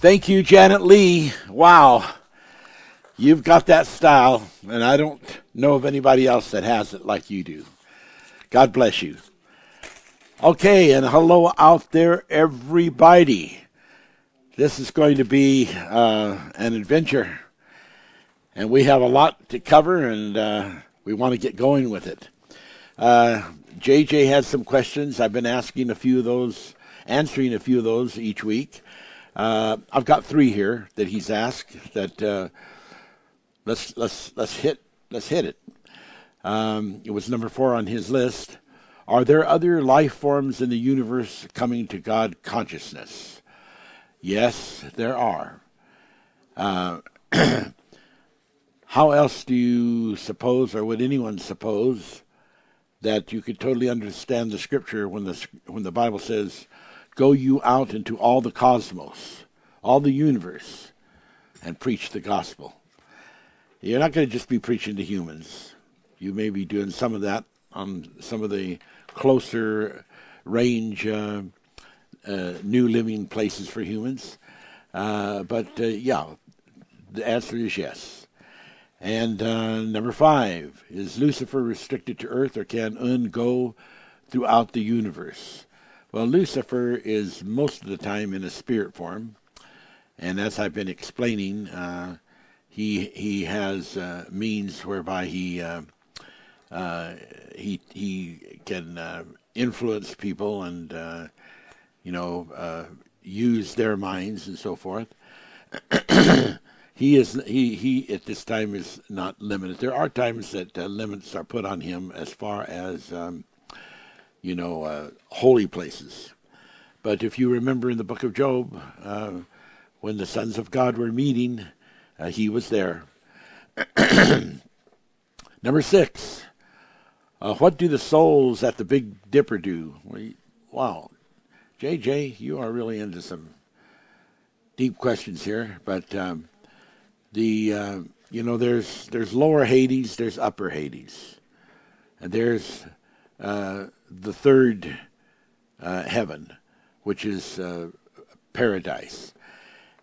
Thank you, Janet Lee. Wow, you've got that style, and I don't know of anybody else that has it like you do. God bless you. Okay, and hello out there, everybody. This is going to be an adventure, and we have a lot to cover, and we want to get going with it. JJ had some questions. I've been asking a few of those, answering a few of those each week. I've got three here that he's asked. That let's hit it. It was number 4 on his list. Are there other life forms in the universe coming to God consciousness? Yes, there are. How else do you suppose, or would anyone suppose, that you could totally understand the Scripture when the Bible says, "Go you out into all the cosmos, all the universe, and preach the gospel"? You're not going to just be preaching to humans. You may be doing some of that on some of the closer range new living places for humans. But yeah, the answer is yes. And number 5, is Lucifer restricted to earth, or can Un go throughout the universe? Well, Lucifer is most of the time in a spirit form, and as I've been explaining, he has means whereby he can influence people and use their minds and so forth. He at this time is not limited. There are times that limits are put on him as far as holy places. But if you remember in the book of Job, when the sons of God were meeting, he was there. Number 6, what do the souls at the Big Dipper do? Wow, JJ, you are really into some deep questions here. But there's lower Hades, there's upper Hades, and there's the third heaven, which is paradise.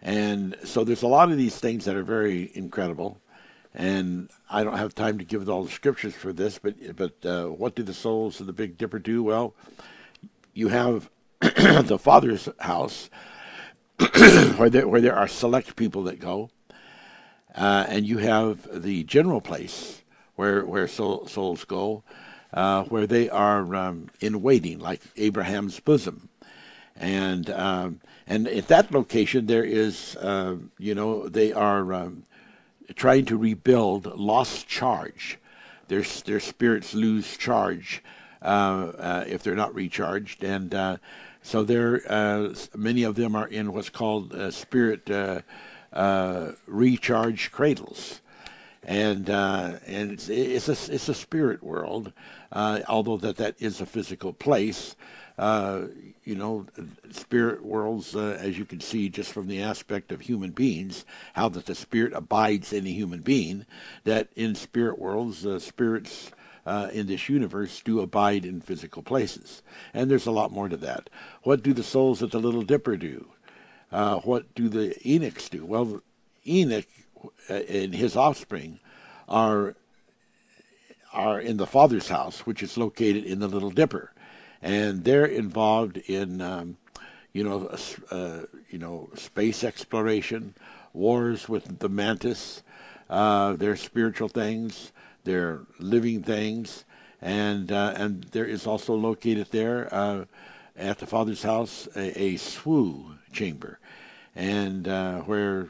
And so there's a lot of these things that are very incredible, and I don't have time to give all the scriptures for this, but what do the souls of the Big Dipper do? Well, you have the Father's house where there are select people that go, and you have the general place where souls go, where they are in waiting, like Abraham's bosom, and at that location there is, they are trying to rebuild lost charge. Their spirits lose charge if they're not recharged, and so there many of them are in what's called spirit recharge cradles. And it's a spirit world, although that is a physical place. Spirit worlds, as you can see just from the aspect of human beings, how that the spirit abides in a human being. That in spirit worlds, spirits in this universe do abide in physical places, and there's a lot more to that. What do the souls at the Little Dipper do? What do the Enochs do? Well, Enoch and his offspring are in the Father's house, which is located in the Little Dipper, and they're involved in space exploration, wars with the mantis, their spiritual things, their living things, and there is also located there at the Father's house a swoo chamber, and where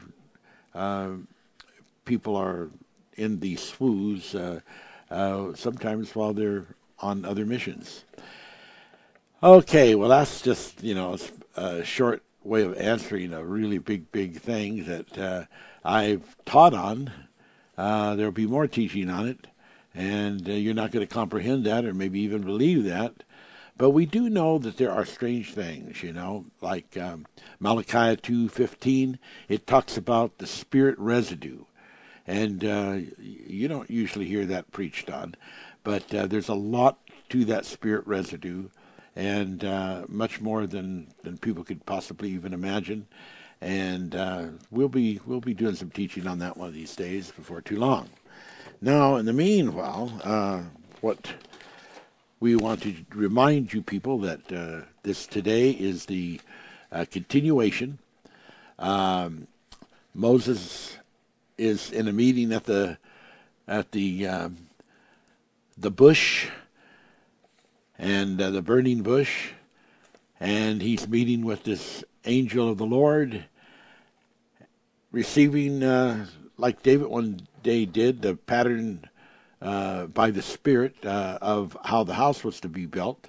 people are in these swoos sometimes while they're on other missions. Okay, well, that's just, a short way of answering a really big thing that I've taught on. There'll be more teaching on it, and you're not going to comprehend that or maybe even believe that. But we do know that there are strange things, like Malachi 2:15. It talks about the spirit residue. And you don't usually hear that preached on, but there's a lot to that spirit residue, and much more than people could possibly even imagine. And we'll be doing some teaching on that one of these days before too long. Now, in the meanwhile, what we want to remind you people that this today is the continuation. Moses is in a meeting at the bush, and the burning bush, and he's meeting with this angel of the Lord, receiving like David one day did, the pattern by the Spirit of how the house was to be built.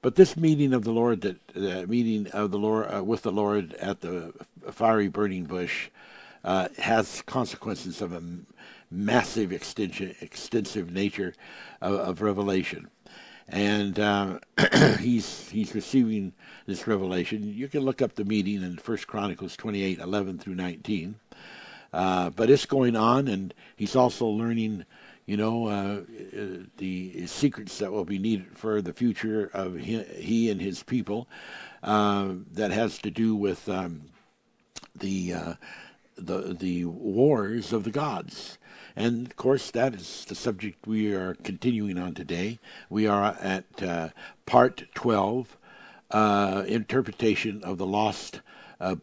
But this meeting of the Lord, with the Lord at the fiery burning bush, has consequences of a massive extensive nature of revelation. And he's receiving this revelation. You can look up the meeting in First Chronicles 28:11-19. But it's going on, and he's also learning, the secrets that will be needed for the future of he and his people. That has to do with the wars of the gods. And, of course, that is the subject we are continuing on today. We are at Part 12, Interpretation of the Lost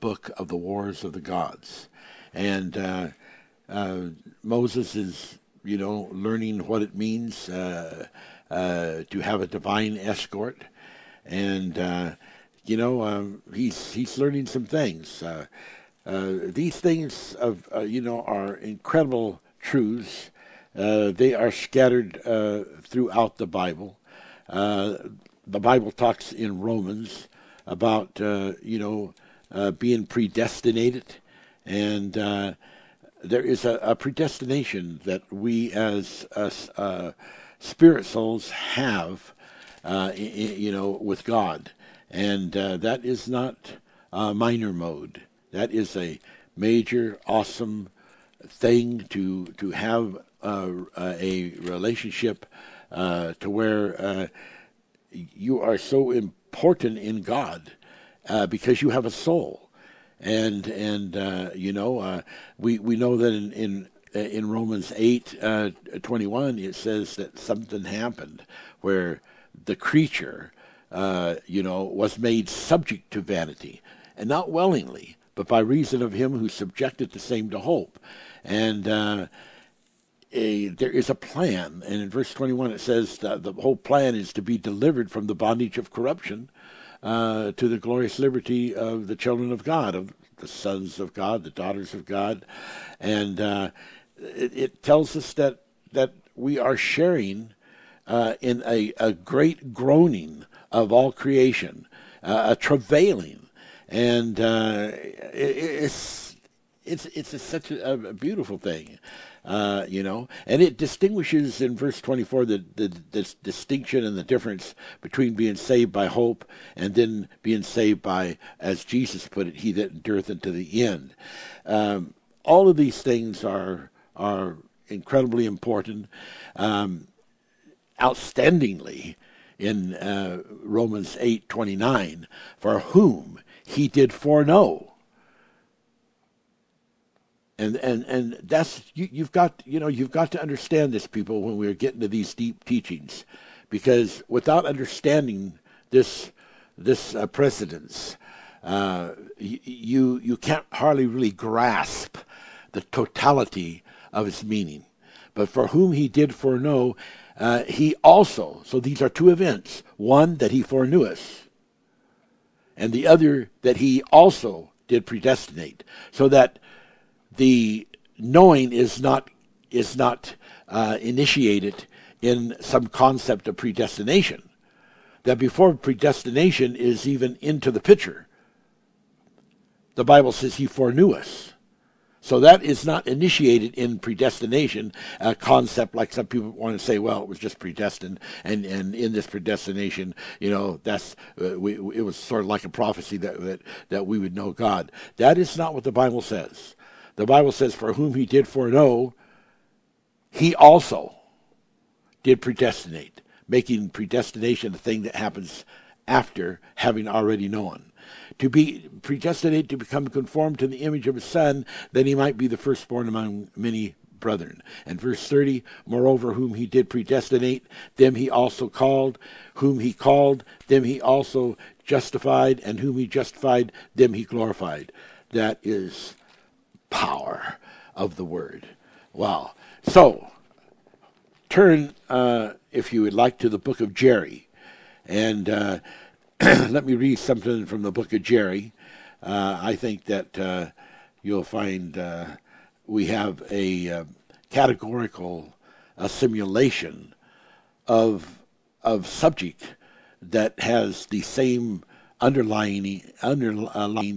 Book of the Wars of the Gods. And Moses is, learning what it means to have a divine escort. And, he's learning some things. These things of are incredible truths. They are scattered throughout the Bible. The Bible talks in Romans about being predestinated, and there is a predestination that we as spirit souls have, with God, and that is not minor mode. That is a major, awesome thing to have a relationship to where you are so important in God because you have a soul, and we know that in Romans 8:21 it says that something happened where the creature was made subject to vanity, and not willingly, but by reason of him who subjected the same to hope. And there is a plan. And in verse 21 it says that the whole plan is to be delivered from the bondage of corruption to the glorious liberty of the children of God, of the sons of God, the daughters of God. And it tells us that we are sharing in a great groaning of all creation, a travailing. And it's such a beautiful thing, And it distinguishes in verse 24 the distinction and the difference between being saved by hope and then being saved by, as Jesus put it, "He that endureth unto the end." All of these things are incredibly important, outstandingly in Romans 8:29, for whom he did foreknow. And that's you've got to understand this, people, when we're getting to these deep teachings, because without understanding this precedence, you can't hardly really grasp the totality of its meaning. But for whom he did foreknow, he also. So these are two events: one, that he foreknew us, and the other, that he also did predestinate, so that the knowing is not initiated in some concept of predestination, that before predestination is even into the picture, the Bible says he foreknew us. So that is not initiated in predestination, a concept like some people want to say, well, it was just predestined, and in this predestination, that's it was sort of like a prophecy that we would know God. That is not what the Bible says. The Bible says, for whom he did foreknow, he also did predestinate, making predestination a thing that happens after having already known. To be predestinated to become conformed to the image of his Son, that he might be the firstborn among many brethren. And verse 30, moreover, whom he did predestinate, them he also called. Whom he called, them he also justified. And whom he justified, them he glorified. That is power of the word. Wow. So, turn, if you would like, to the book of Jerry. And let me read something from the book of Jerry. I think that you'll find we have a categorical assimilation of subject that has the same underlying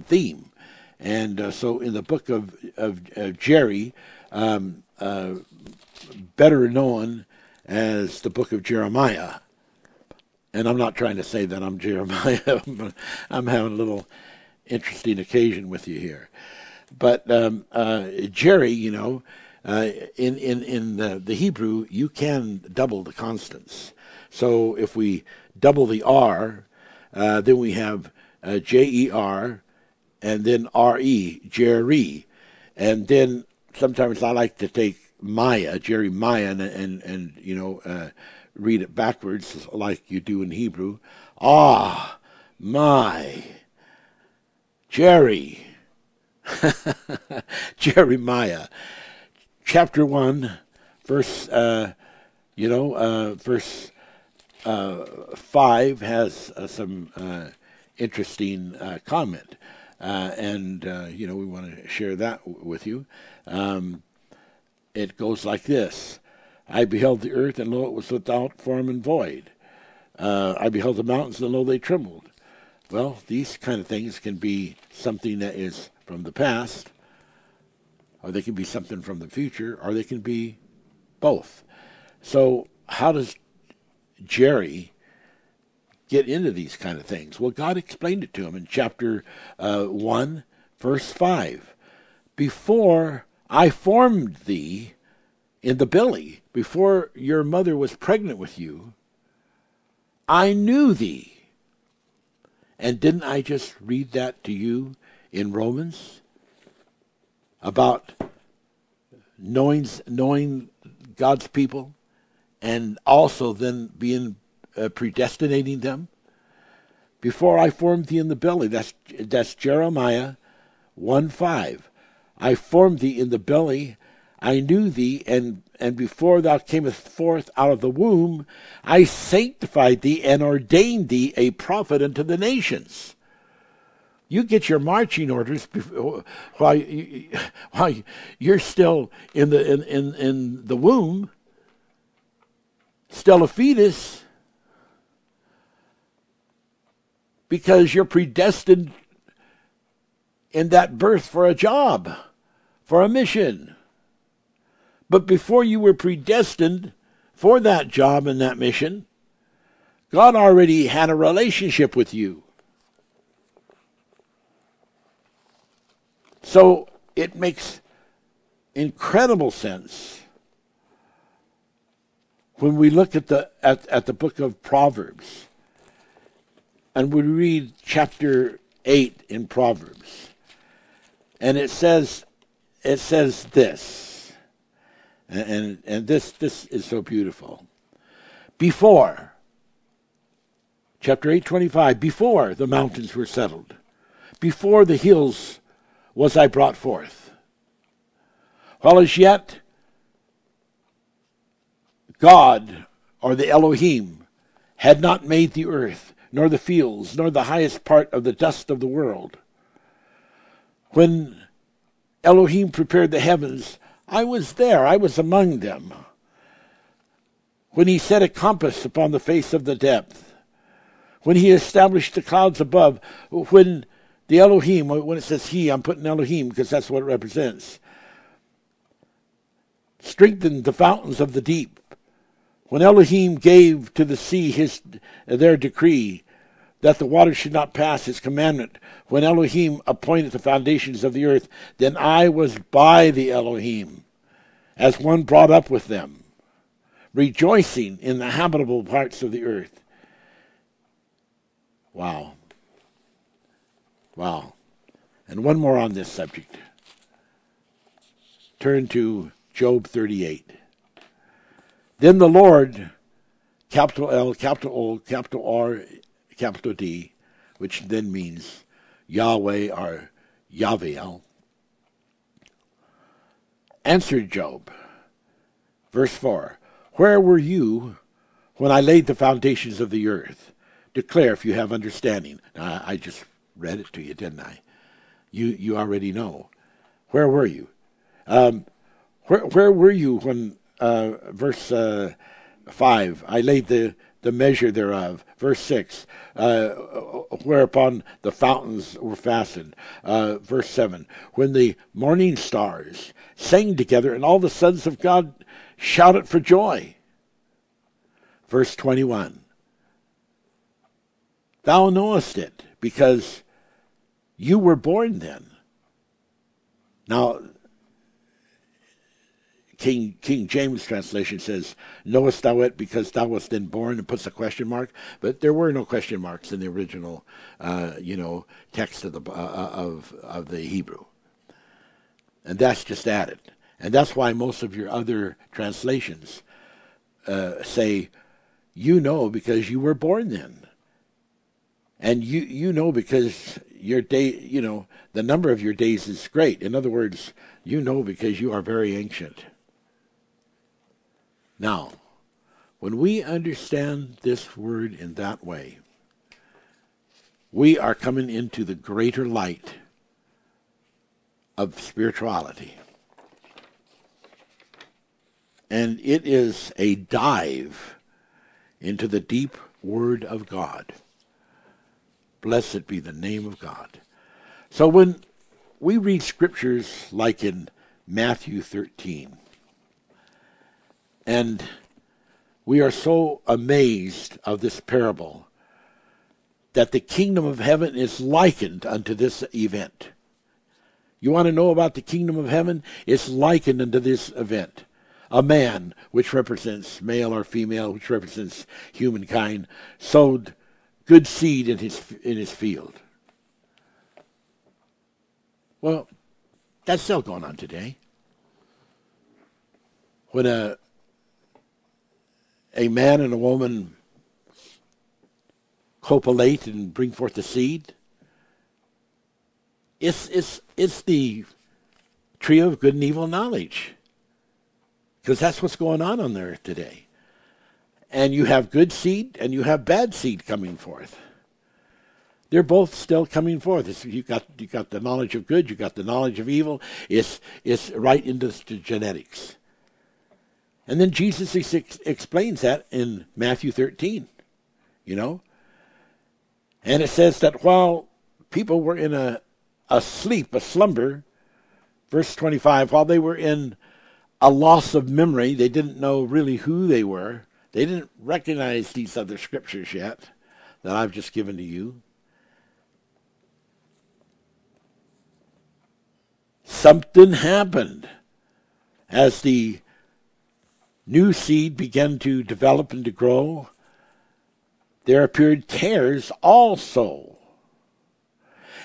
theme. And so in the book of Jerry, better known as the book of Jeremiah, and I'm not trying to say that I'm Jeremiah, but I'm having a little interesting occasion with you here. But Jerry, you know, in the Hebrew, you can double the constants. So if we double the R, then we have J-E-R, and then R-E, Jerry. And then sometimes I like to take Maya, Jeremiah, and you know, read it backwards like you do in Hebrew. Ah, my, Jerry. Jeremiah, chapter 1, verse, verse 5 has some interesting comment, and, we want to share that with you. It goes like this. I beheld the earth, and lo, it was without form and void. I beheld the mountains, and lo, they trembled. Well, these kind of things can be something that is from the past, or they can be something from the future, or they can be both. So how does Jerry get into these kind of things? Well, God explained it to him in chapter 1, verse 5. Before I formed thee in the belly, before your mother was pregnant with you, I knew thee. And didn't I just read that to you in Romans about knowing God's people, and also then being predestinating them? Before I formed thee in the belly, that's Jeremiah 1:5. I formed thee in the belly, I knew thee, and before thou camest forth out of the womb, I sanctified thee and ordained thee a prophet unto the nations. You get your marching orders while you're still in the womb, still a fetus, because you're predestined in that birth for a job, for a mission. But before you were predestined for that job and that mission, God already had a relationship with you. So it makes incredible sense when we look at the book of Proverbs, and we read chapter 8 in Proverbs, and it says this. And this is so beautiful. Before, chapter 8:25, before the mountains were settled, before the hills was I brought forth. While as yet, God, or the Elohim, had not made the earth, nor the fields, nor the highest part of the dust of the world. When Elohim prepared the heavens, I was there, I was among them. When he set a compass upon the face of the depth, when he established the clouds above, when the Elohim, when it says he, I'm putting Elohim because that's what it represents, strengthened the fountains of the deep, when Elohim gave to the sea their decree, that the waters should not pass his commandment, when Elohim appointed the foundations of the earth, then I was by the Elohim, as one brought up with them, rejoicing in the habitable parts of the earth. Wow. Wow. And one more on this subject. Turn to Job 38. Then the Lord, capital L, capital O, capital R, capital D, which then means Yahweh or Yaviel, answered Job. Verse 4, where were you when I laid the foundations of the earth? Declare if you have understanding. Now, I just read it to you, didn't I? You already know. Where were you? Where were you when, verse 5, I laid the measure thereof. Verse 6, whereupon the fountains were fastened. Verse 7, when the morning stars sang together and all the sons of God shouted for joy. Verse 21, thou knowest it, because you were born then. Now, King James translation says, knowest thou it because thou wast then born, and puts a question mark, but there were no question marks in the original, text of the Hebrew. And that's just added. And that's why most of your other translations say, you know because you were born then. And you know because your day, the number of your days is great. In other words, you know because you are very ancient. Now, when we understand this word in that way, we are coming into the greater light of spirituality. And it is a dive into the deep Word of God. Blessed be the name of God. So when we read scriptures like in Matthew 13, and we are so amazed of this parable that the kingdom of heaven is likened unto this event. You want to know about the kingdom of heaven? It's likened unto this event. A man, which represents male or female, which represents humankind, sowed good seed in his field. Well, that's still going on today. When a man and a woman copulate and bring forth the seed, it's the tree of good and evil knowledge, because that's what's going on the earth today. And you have good seed and you have bad seed coming forth. They're both still coming forth. You got the knowledge of good, you got the knowledge of evil. It's right into genetics. And then Jesus explains that in Matthew 13, And it says that while people were in a sleep, a slumber, verse 25, while they were in a loss of memory, they didn't know really who they were. They didn't recognize these other scriptures yet that I've just given to you. Something happened as the new seed began to develop and to grow. There appeared tares also.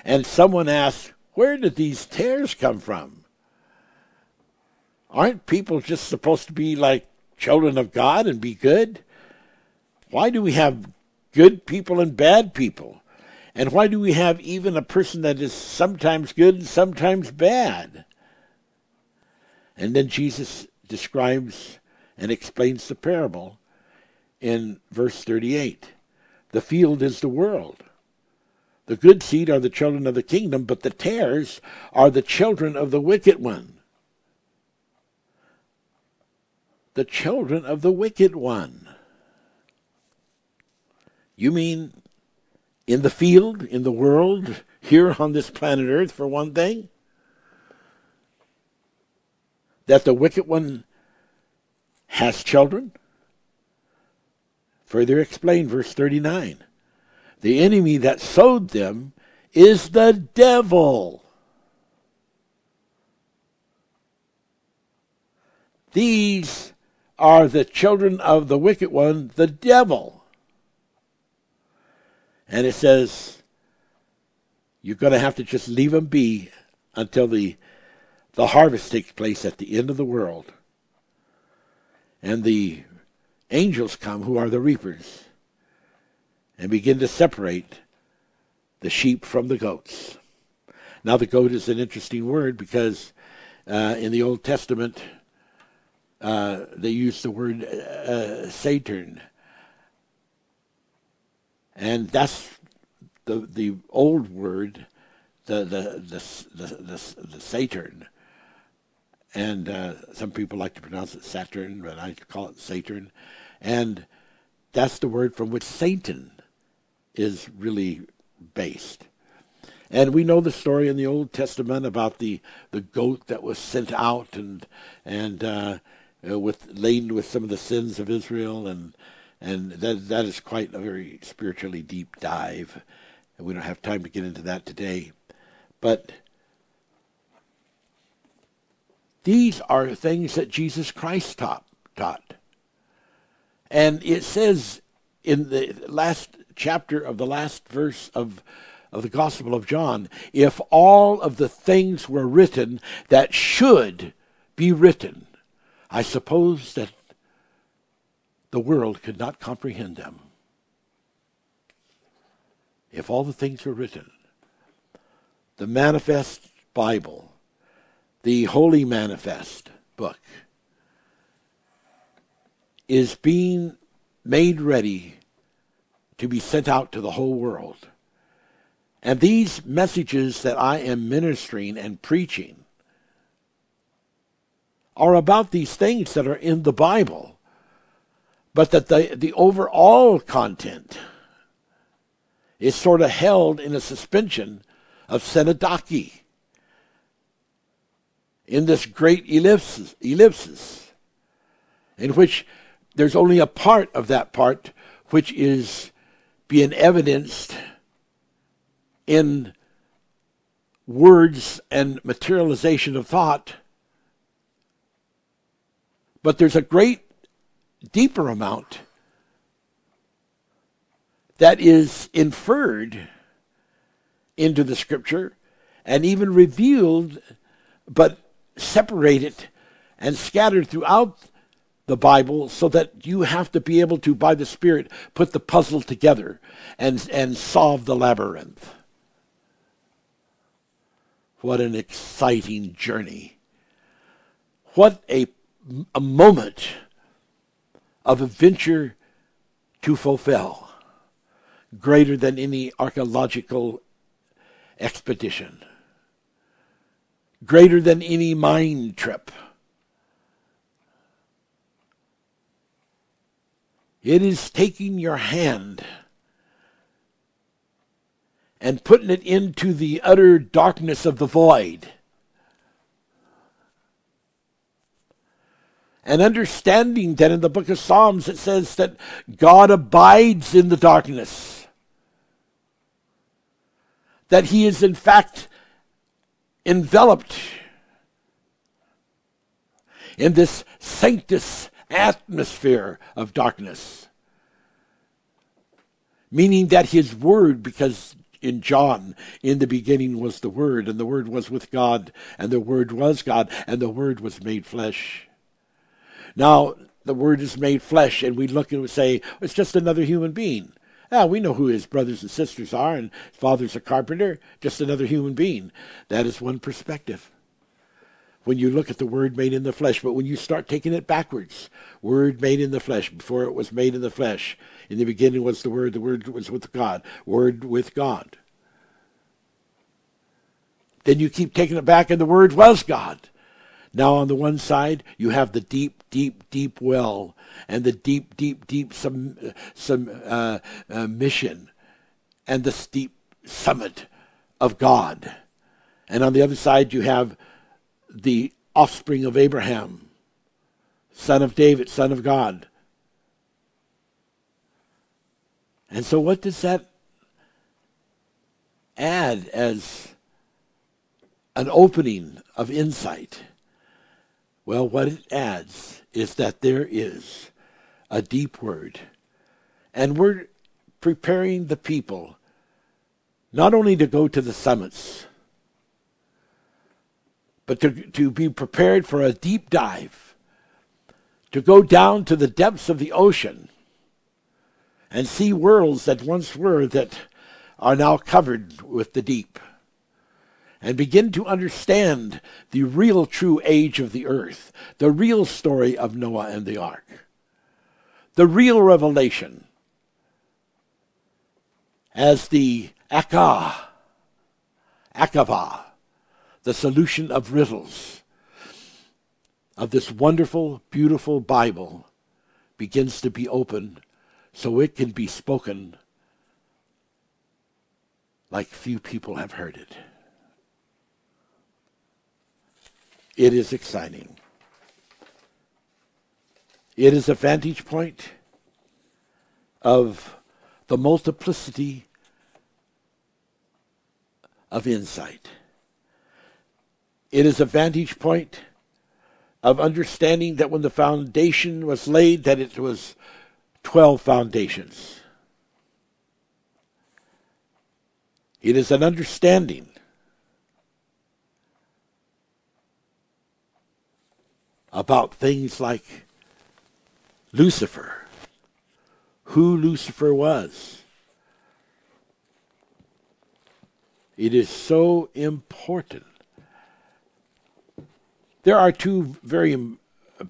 And someone asked, where did these tares come from? Aren't people just supposed to be like children of God and be good? Why do we have good people and bad people? And why do we have even a person that is sometimes good and sometimes bad? And then Jesus describes and explains the parable in verse 38. The field is the world. The good seed are the children of the kingdom, but the tares are the children of the wicked one. The children of the wicked one. You mean in the field, in the world, here on this planet Earth, for one thing? That the wicked one has children? Further explained, verse 39. The enemy that sowed them is the devil. These are the children of the wicked one, the devil. And it says, you're going to have to just leave them be until the harvest takes place at the end of the world. And the angels come, who are the reapers, and begin to separate the sheep from the goats. Now, the goat is an interesting word because in the Old Testament, they used the word Satan. And that's the old word, the Saturn. And some people like to pronounce it Saturn, but I call it Saturn. And that's the word from which Satan is really based. And we know the story in the Old Testament about the goat that was sent out and laden with some of the sins of Israel, and that is quite a very spiritually deep dive. And we don't have time to get into that today. But these are things that Jesus Christ taught. And it says in the last chapter of the last verse of the Gospel of John, if all of the things were written that should be written, I suppose that the world could not comprehend them. If all the things were written, the Manifest Bible, the Holy Manifest book, is being made ready to be sent out to the whole world. And these messages that I am ministering and preaching are about these things that are in the Bible, but that the overall content is sort of held in a suspension of synecdoche, in this great ellipsis, in which there's only a part of that part which is being evidenced in words and materialization of thought, but there's a great deeper amount that is inferred into the scripture and even revealed, but separated and scattered throughout the Bible, so that you have to be able to, by the Spirit, put the puzzle together and solve the labyrinth. What an exciting journey. What a moment of adventure to fulfill, greater than any archaeological expedition, greater than any mine trip. It is taking your hand and putting it into the utter darkness of the void, and understanding that in the book of Psalms it says that God abides in the darkness, that he is in fact enveloped in this sanctus atmosphere of darkness, meaning that his word, because in John, in the beginning was the Word, and the Word was with God, and the Word was God, and the Word was made flesh. Now, the Word is made flesh, and we look and say, it's just another human being. Now, we know who his brothers and sisters are, and his father's a carpenter, just another human being. That is one perspective, when you look at the Word made in the flesh. But when you start taking it backwards, Word made in the flesh, before it was made in the flesh, in the beginning was the Word was with God, Word with God. Then you keep taking it back, and the Word was God. Now on the one side, you have the deep, deep, deep well, and the deep, deep, deep mission, and the steep summit of God. And on the other side, you have the offspring of Abraham, son of David, son of God. And so what does that add as an opening of insight? Well, what it adds is that there is a deep word. And we're preparing the people not only to go to the summits, but to be prepared for a deep dive, to go down to the depths of the ocean and see worlds that once were that are now covered with the deep, and begin to understand the real true age of the earth, the real story of Noah and the ark, the real revelation as the Akavah, the solution of riddles of this wonderful, beautiful Bible begins to be open so it can be spoken like few people have heard it. It is exciting. It is a vantage point of the multiplicity of insight. It is a vantage point of understanding that when the foundation was laid, that it was 12 foundations. It is an understanding about things like Lucifer, who Lucifer was. It is so important. There are two very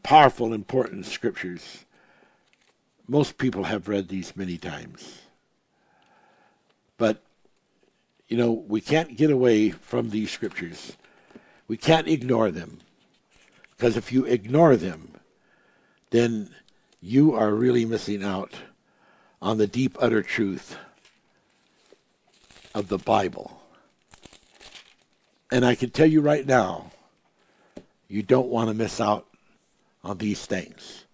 powerful, important scriptures. Most people have read these many times. But, you know, we can't get away from these scriptures. We can't ignore them. Because if you ignore them, then you are really missing out on the deep, utter truth of the Bible. And I can tell you right now, you don't want to miss out on these things.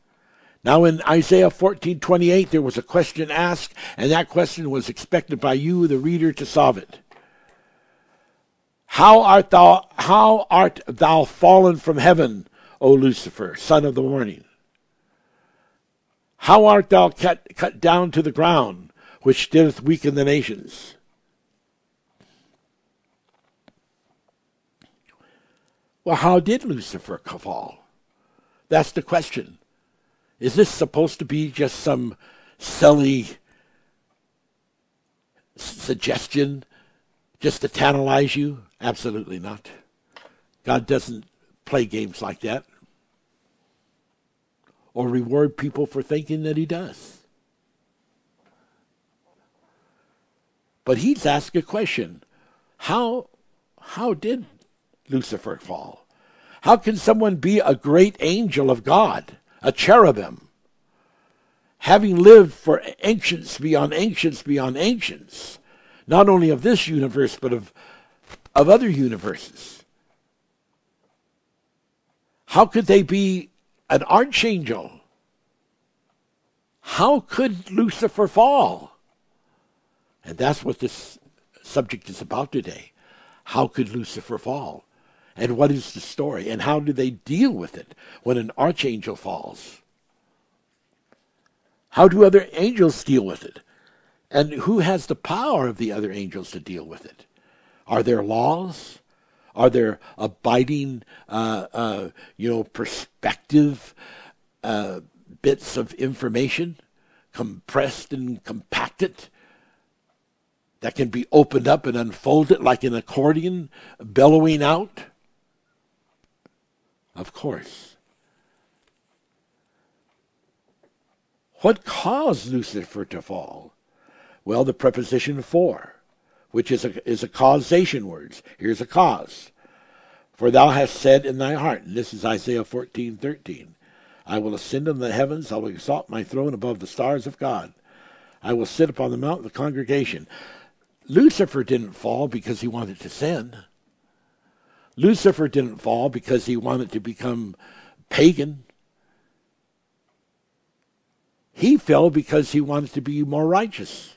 Now in Isaiah 14:28, there was a question asked, and that question was expected by you, the reader, to solve it. How art thou fallen from heaven, O Lucifer, son of the morning? How art thou cut down to the ground, which didst weaken the nations? Well, how did Lucifer fall? That's the question. Is this supposed to be just some silly suggestion just to tantalize you? Absolutely not. God doesn't play games like that or reward people for thinking that he does. But he's asked a question. How did Lucifer fall? How can someone be a great angel of God, a cherubim, having lived for ancients beyond ancients beyond ancients, not only of this universe, but of other universes? How could they be an archangel? How could Lucifer fall? And that's what this subject is about today. How could Lucifer fall? And what is the story? And how do they deal with it when an archangel falls? How do other angels deal with it? And who has the power of the other angels to deal with it? Are there laws? Are there abiding, perspective bits of information compressed and compacted that can be opened up and unfolded like an accordion bellowing out? Of course. What caused Lucifer to fall? Well, the preposition for, which is a causation words. Here's a cause. For thou hast said in thy heart, and this is Isaiah 14:13, I will ascend into the heavens, I will exalt my throne above the stars of God. I will sit upon the mount of the congregation. Lucifer didn't fall because he wanted to sin. Lucifer didn't fall because he wanted to become pagan. He fell because he wanted to be more righteous,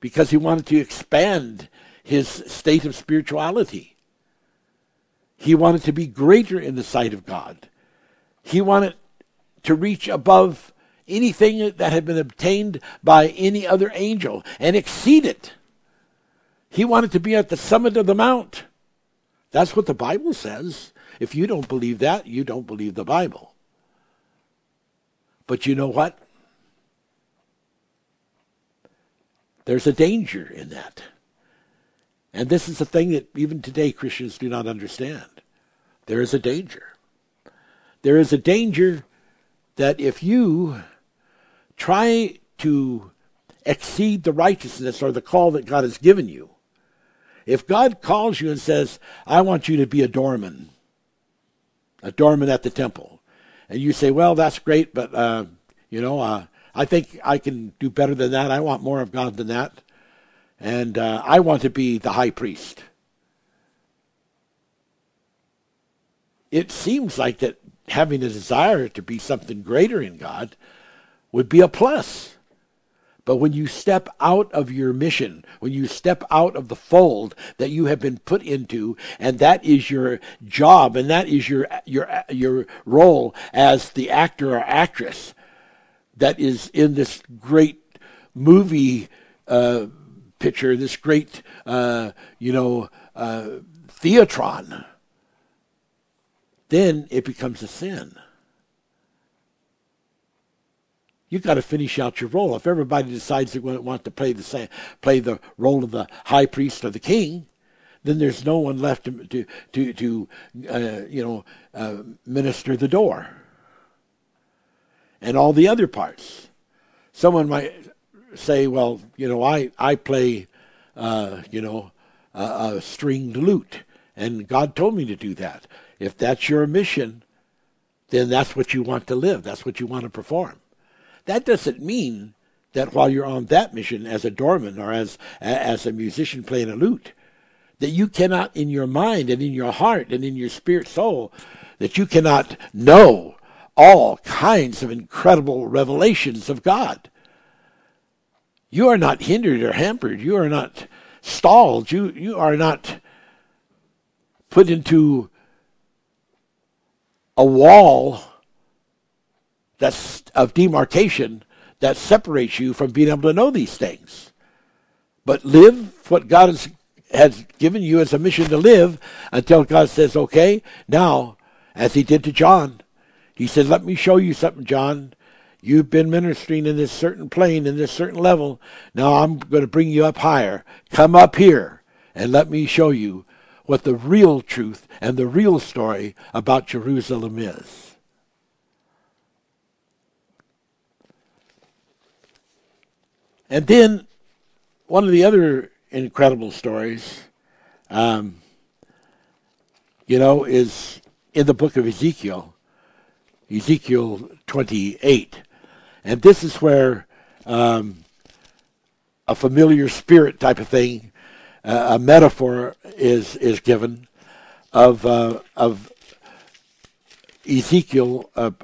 because he wanted to expand his state of spirituality. He wanted to be greater in the sight of God. He wanted to reach above anything that had been obtained by any other angel and exceed it. He wanted to be at the summit of the mount. That's what the Bible says. If you don't believe that, you don't believe the Bible. But you know what? There's a danger in that. And this is a thing that even today Christians do not understand. There is a danger. There is a danger that if you try to exceed the righteousness or the call that God has given you, if God calls you and says, I want you to be a doorman at the temple, and you say, well, that's great, but, I think I can do better than that. I want more of God than that. And I want to be the high priest. It seems like that having a desire to be something greater in God would be a plus. But when you step out of your mission, when you step out of the fold that you have been put into, and that is your job, and that is your role as the actor or actress that is in this great movie picture, this great, theatron, then it becomes a sin. You've got to finish out your role. If everybody decides they want to play the role of the high priest or the king, then there's no one left to minister the door and all the other parts. Someone might say, well, I play, a stringed lute, and God told me to do that. If that's your mission, then that's what you want to live. That's what you want to perform. That doesn't mean that while you're on that mission as a doorman or as a musician playing a lute, that you cannot in your mind and in your heart and in your spirit soul, that you cannot know all kinds of incredible revelations of God. You are not hindered or hampered. You are not stalled. You are not put into a wall that's of demarcation that separates you from being able to know these things. But live what God has given you as a mission to live until God says, okay, now, as he did to John, he said, let me show you something, John. You've been ministering in this certain plane, in this certain level. Now I'm going to bring you up higher. Come up here and let me show you what the real truth and the real story about Jerusalem is. And then one of the other incredible stories, is in the book of Ezekiel, Ezekiel 28. And this is where a familiar spirit type of thing, a metaphor is given of Ezekiel, in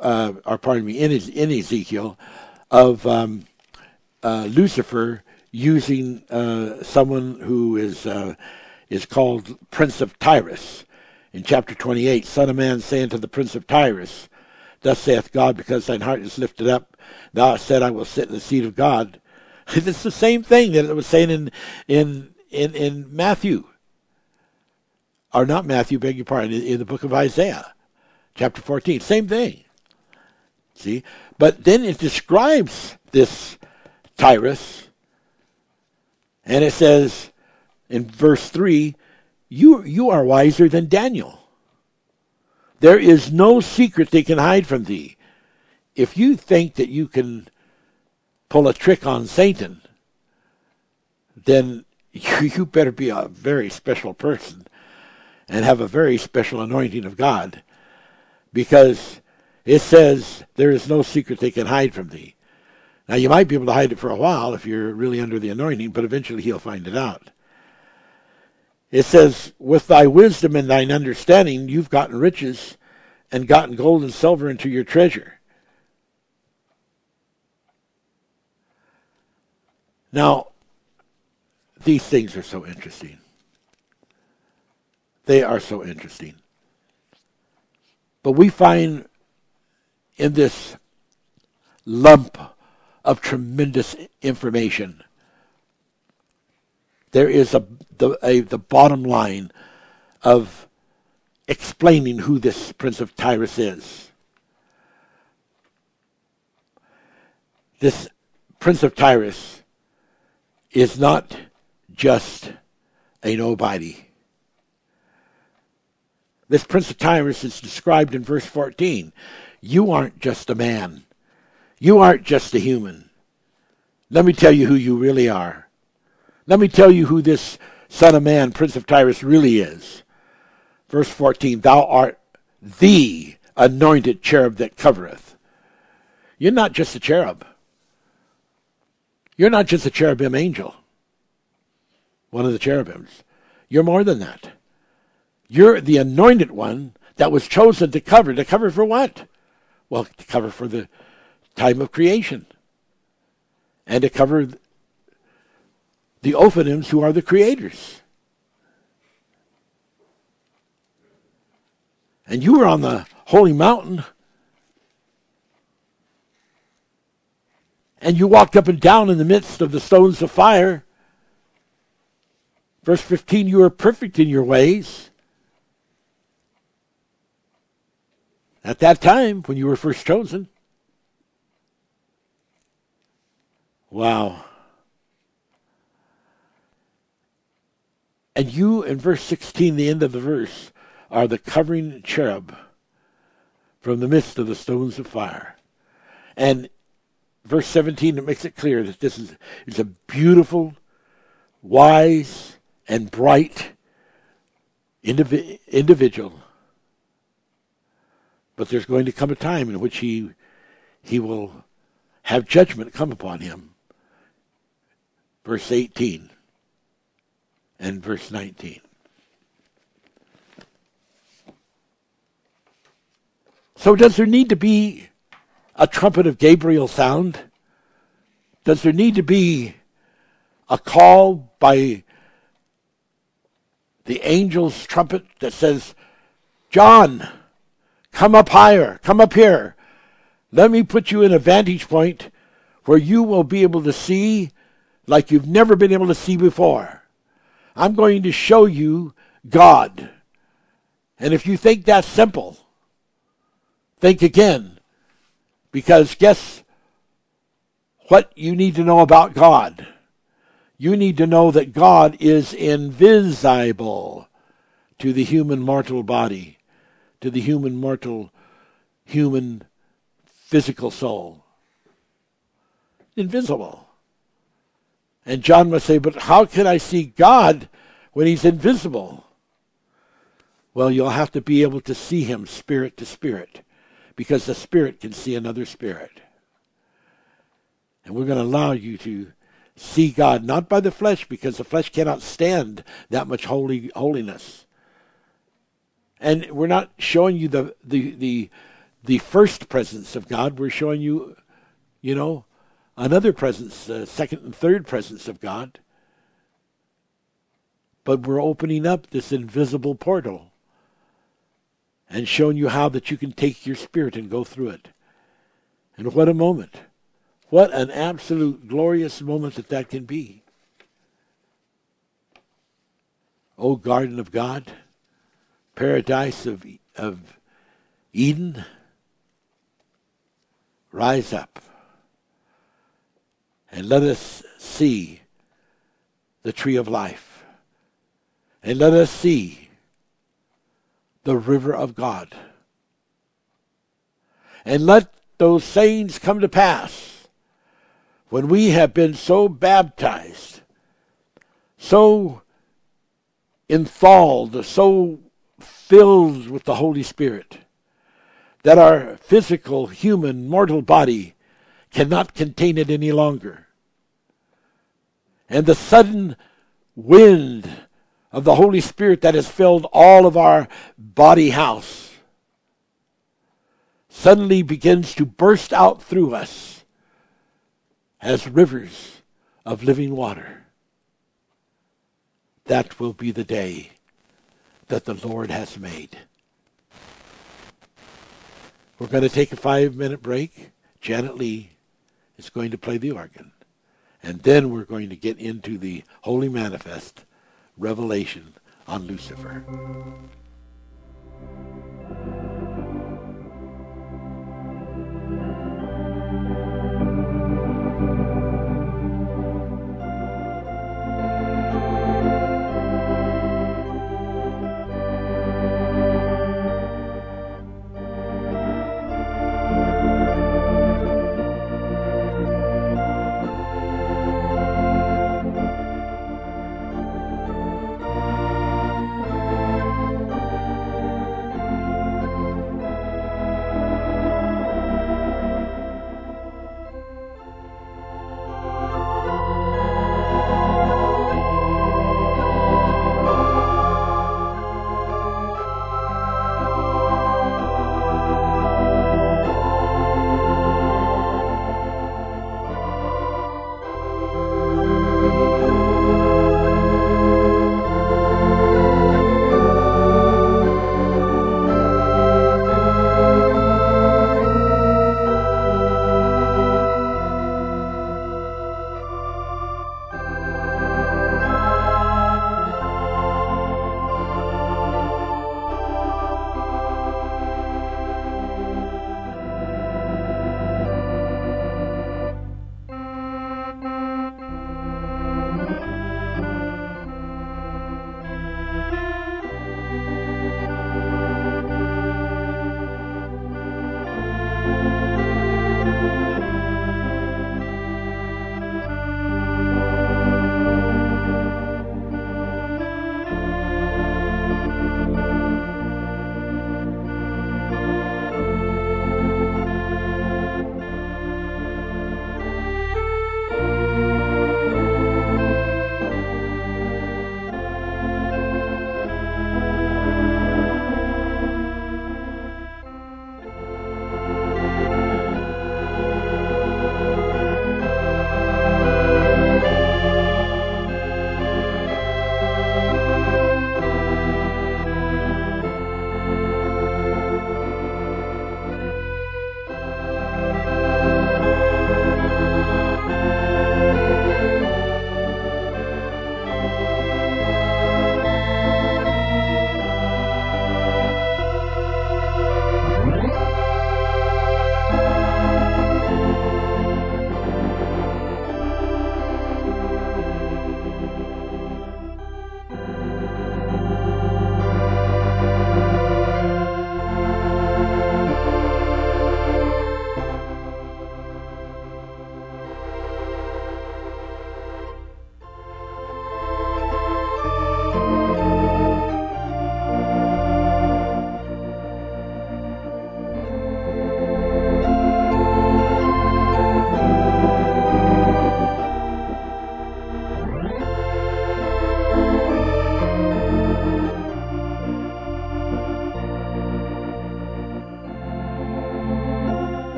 Ezekiel, of Lucifer using someone who is called Prince of Tyrus. In chapter 28, Son of Man saying to the Prince of Tyrus, Thus saith God, because thine heart is lifted up, thou hast said, I will sit in the seat of God. It's the same thing that it was saying in Matthew. Or not Matthew, beg your pardon, in the book of Isaiah, chapter 14. Same thing. See? But then it describes this Tyrus, and it says in verse 3, you are wiser than Daniel. There is no secret they can hide from thee. If you think that you can pull a trick on Satan, then you better be a very special person and have a very special anointing of God, because it says there is no secret they can hide from thee. Now, you might be able to hide it for a while if you're really under the anointing, but eventually he'll find it out. It says, with thy wisdom and thine understanding, you've gotten riches and gotten gold and silver into your treasure. Now, these things are so interesting. They are so interesting. But we find in this lump of tremendous information, there is the bottom line of explaining who this Prince of Tyrus is. This Prince of Tyrus is not just a nobody. This Prince of Tyrus is described in verse 14. You aren't just a man. You aren't just a human. Let me tell you who you really are. Let me tell you who this Son of Man, Prince of Tyrus, really is. Verse 14, thou art the anointed cherub that covereth. You're not just a cherub. You're not just a cherubim angel, one of the cherubims. You're more than that. You're the anointed one that was chosen to cover. To cover for what? Well, to cover for the time of creation. And to cover the Ophanims, who are the creators. And you were on the holy mountain. And you walked up and down in the midst of the stones of fire. Verse 15, you were perfect in your ways. At that time, when you were first chosen. Wow. And you, in verse 16, the end of the verse, are the covering cherub from the midst of the stones of fire. And verse 17, it makes it clear that this is a beautiful, wise, and bright individual. But there's going to come a time in which he will have judgment come upon him. Verse 18 and verse 19. So does there need to be a trumpet of Gabriel sound? Does there need to be a call by the angel's trumpet that says, John, come up higher, come up here. Let me put you in a vantage point where you will be able to see like you've never been able to see before. I'm going to show you God. And if you think that's simple, think again. Because guess what you need to know about God? You need to know that God is invisible to the human mortal body, to the human mortal, human physical soul. Invisible. And John must say, but how can I see God when he's invisible? Well, you'll have to be able to see him spirit to spirit, because the spirit can see another spirit. And we're going to allow you to see God, not by the flesh, because the flesh cannot stand that much holiness. And we're not showing you the first presence of God. We're showing you, another presence, second and third presence of God. But we're opening up this invisible portal and showing you how that you can take your spirit and go through it. And what a moment. What an absolute glorious moment that can be. O Garden of God, Paradise of Eden, rise up and let us see the tree of life, and let us see the river of God, and let those sayings come to pass when we have been so baptized, so enthralled, so filled with the Holy Spirit, that our physical, human, mortal body cannot contain it any longer. And the sudden wind of the Holy Spirit that has filled all of our body house suddenly begins to burst out through us as rivers of living water. That will be the day that the Lord has made. We're going to take a 5-minute break. Janet Lee is going to play the organ. And then we're going to get into the Holy Manifest revelation on Lucifer.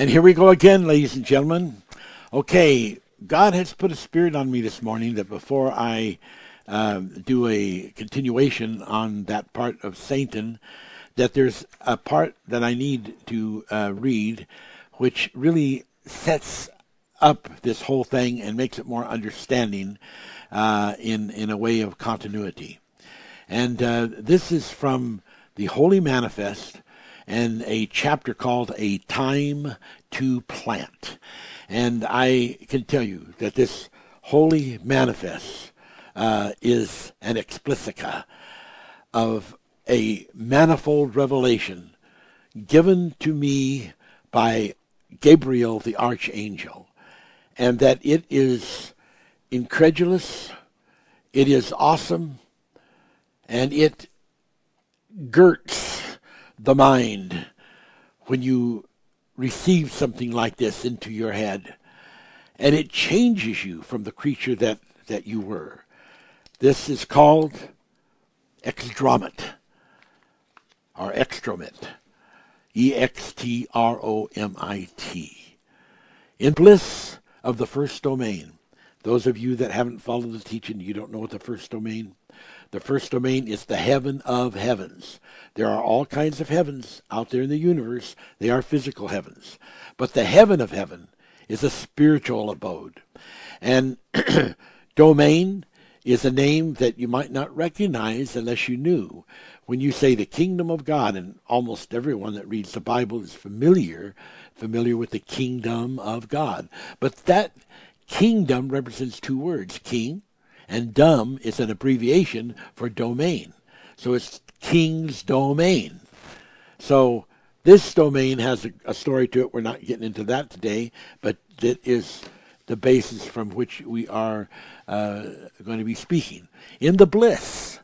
And here we go again, ladies and gentlemen. Okay, God has put a spirit on me this morning that before I do a continuation on that part of Satan, that there's a part that I need to read, which really sets up this whole thing and makes it more understanding in a way of continuity. And this is from the Holy Manifest and a chapter called A Time to Plant. And I can tell you that this Holy Manifest is an explica of a manifold revelation given to me by Gabriel the archangel, and that it is incredulous, it is awesome, and it girts the mind when you receive something like this into your head, and it changes you from the creature that you were. This is called extromet, or extromet, E-X-T-R-O-M-I-T. In bliss of the first domain. Those of you that haven't followed the teaching, you don't know what the first domain. The first domain is the heaven of heavens. There are all kinds of heavens out there in the universe. They are physical heavens. But the heaven of heaven is a spiritual abode. And domain is a name that you might not recognize unless you knew. When you say the kingdom of God, and almost everyone that reads the Bible is familiar with the kingdom of God. But that kingdom represents two words, king, and dom is an abbreviation for domain. So it's king's domain. So this domain has a story to it. We're not getting into that today, but it is the basis from which we are going to be speaking. In the bliss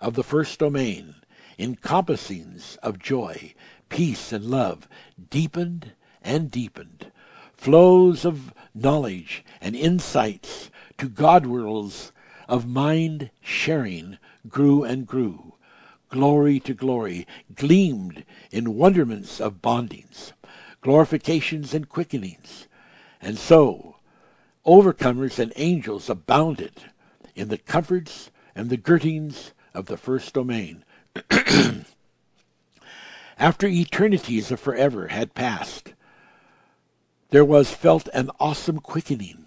of the first domain, encompassings of joy, peace, and love, deepened and deepened, flows of knowledge and insights to Godworlds of mind sharing grew and grew, glory to glory, gleamed in wonderments of bondings, glorifications and quickenings, and so overcomers and angels abounded in the comforts and the girdings of the first domain. After eternities of forever had passed, there was felt an awesome quickening,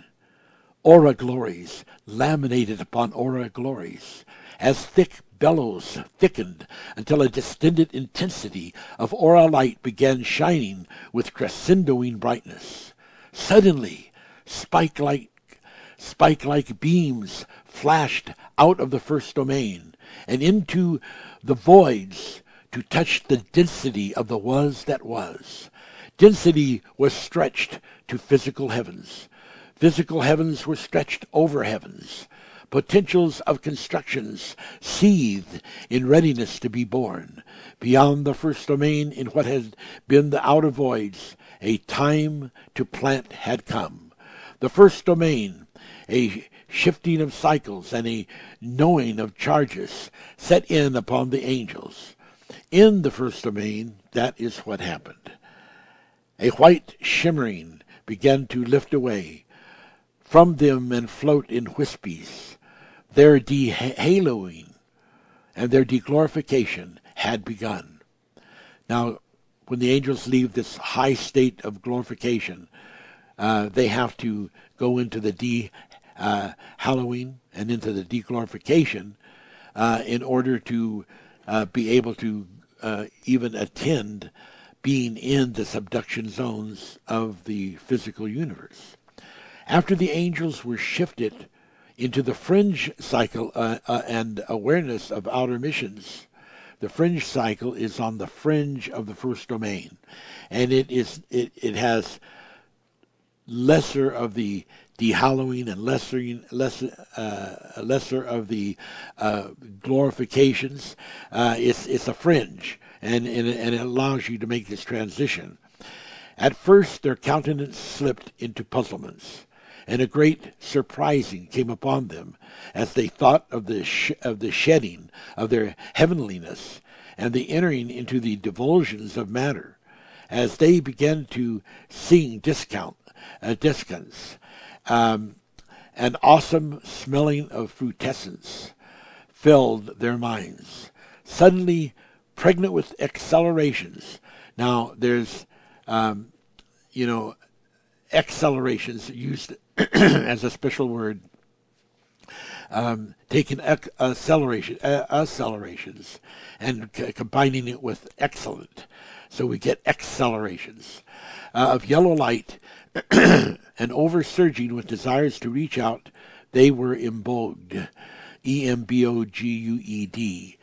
aura glories laminated upon aura glories, as thick bellows thickened until a distended intensity of aura light began shining with crescendoing brightness. Suddenly, spike-like beams flashed out of the first domain and into the voids to touch the density of the was that was. Density was stretched to physical heavens. Physical heavens were stretched over heavens. Potentials of constructions seethed in readiness to be born. Beyond the first domain, in what had been the outer voids, a time to plant had come. The first domain, a shifting of cycles and a knowing of charges, set in upon the angels. In the first domain, that is what happened. A white shimmering began to lift away from them and float in wispies. Their dehaloing and their deglorification had begun. Now, when the angels leave this high state of glorification, they have to go into the de-hallowing and into the de-glorification in order to be able to even attend being in the subduction zones of the physical universe. After the angels were shifted into the fringe cycle and awareness of outer missions, the fringe cycle is on the fringe of the first domain, and it has lesser of the de-hallowing and lesser of the glorifications. It's a fringe, and it allows you to make this transition. At first, their countenance slipped into puzzlements, and a great surprising came upon them as they thought of the shedding of their heavenliness and the entering into the divulsions of matter. as they began to sing discants, an awesome smelling of frutescence filled their minds, suddenly pregnant with accelerations. Now, there's, accelerations used as a special word, taking accelerations and combining it with excellent. So we get accelerations of yellow light, and oversurging with desires to reach out, they were imbibed, E-M-B-O-G-U-E-D,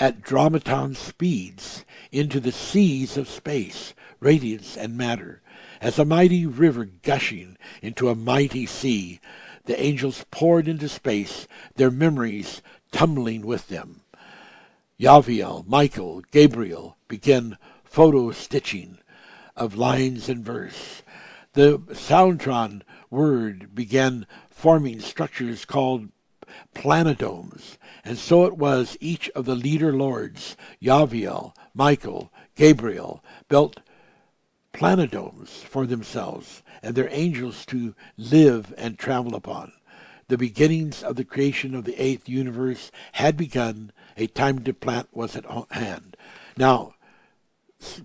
at dromaton speeds into the seas of space, radiance and matter. As a mighty river gushing into a mighty sea, the angels poured into space, their memories tumbling with them. Yaviel, Michael, Gabriel began photo-stitching of lines and verse. The soundtron word began forming structures called planodomes, and so it was each of the leader lords, Yaviel, Michael, Gabriel, built planodomes for themselves and their angels to live and travel upon. The beginnings of the creation of the eighth universe had begun. A time to plant was at hand. Now,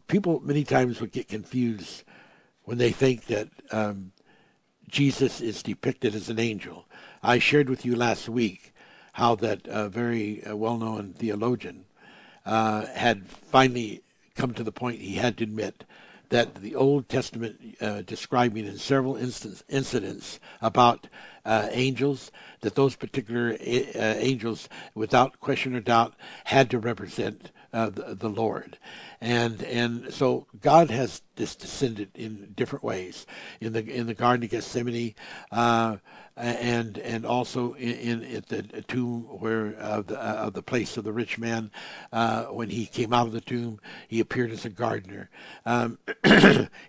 people many times would get confused when they think that Jesus is depicted as an angel. I shared with you last week how that very well-known theologian had finally come to the point he had to admit that the Old Testament, describing in several incidents about angels, that those particular angels, without question or doubt, had to represent the Lord. And so God has this descended in different ways in the Garden of Gethsemane, and also in at the tomb where of the place of the rich man. When he came out of the tomb, he appeared as a gardener.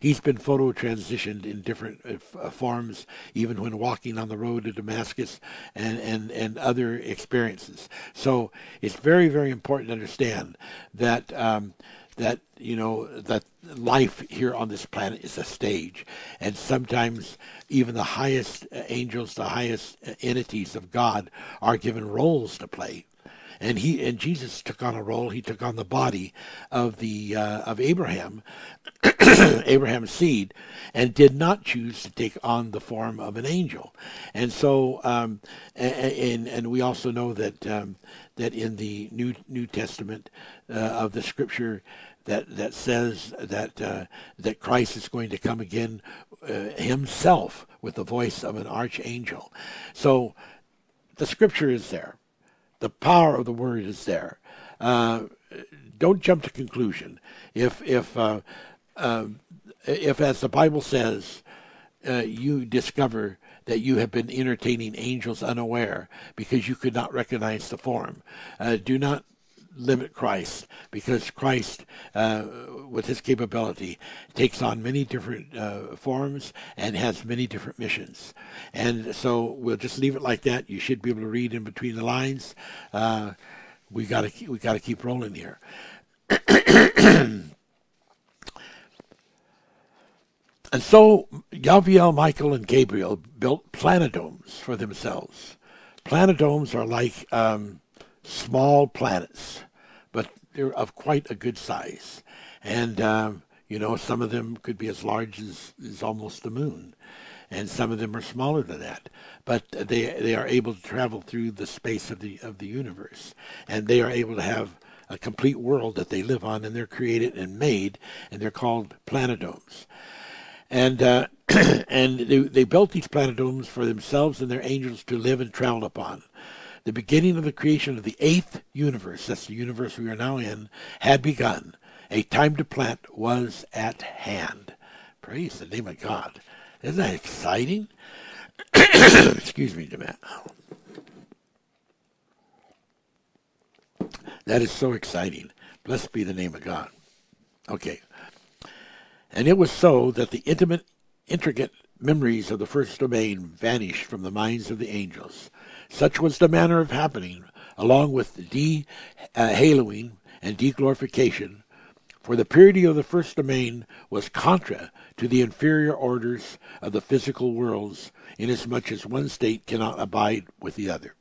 He's been photo transitioned in different forms, even when walking on the road to Damascus and other experiences. So it's very, very important to understand that that life here on this planet is a stage, and sometimes even the highest angels, the highest entities of God, are given roles to play. And Jesus took on a role. He took on the body of the of Abraham, Abraham's seed, and did not choose to take on the form of an angel. And so, and we also know that that in the New Testament of the Scripture, that says that Christ is going to come again himself with the voice of an archangel. So, the Scripture is there. The power of the word is there. Don't jump to conclusion. If as the Bible says, you discover that you have been entertaining angels unaware because you could not recognize the form, do not limit Christ, because Christ, with his capability, takes on many different forms and has many different missions. And so we'll just leave it like that. You should be able to read in between the lines. We gotta keep rolling here. And so Yaviel, Michael, and Gabriel built planodomes for themselves. Planodomes are like small planets, but they're of quite a good size, and some of them could be as large as almost the moon, and some of them are smaller than that, but they are able to travel through the space of the universe, and they are able to have a complete world that they live on, and they're created and made, and they're called planodomes. And and they built these planodomes for themselves and their angels to live and travel upon. The beginning of the creation of the eighth universe, that's the universe we are now in, had begun. A time to plant was at hand. Praise the name of God. Isn't that exciting? Excuse me, Janet. That is so exciting. Blessed be the name of God. Okay. And it was so that the intricate memories of the first domain vanished from the minds of the angels. Such was the manner of happening, along with de-haloing and de-glorification, For the purity of the first domain was contra to the inferior orders of the physical worlds, inasmuch as one state cannot abide with the other.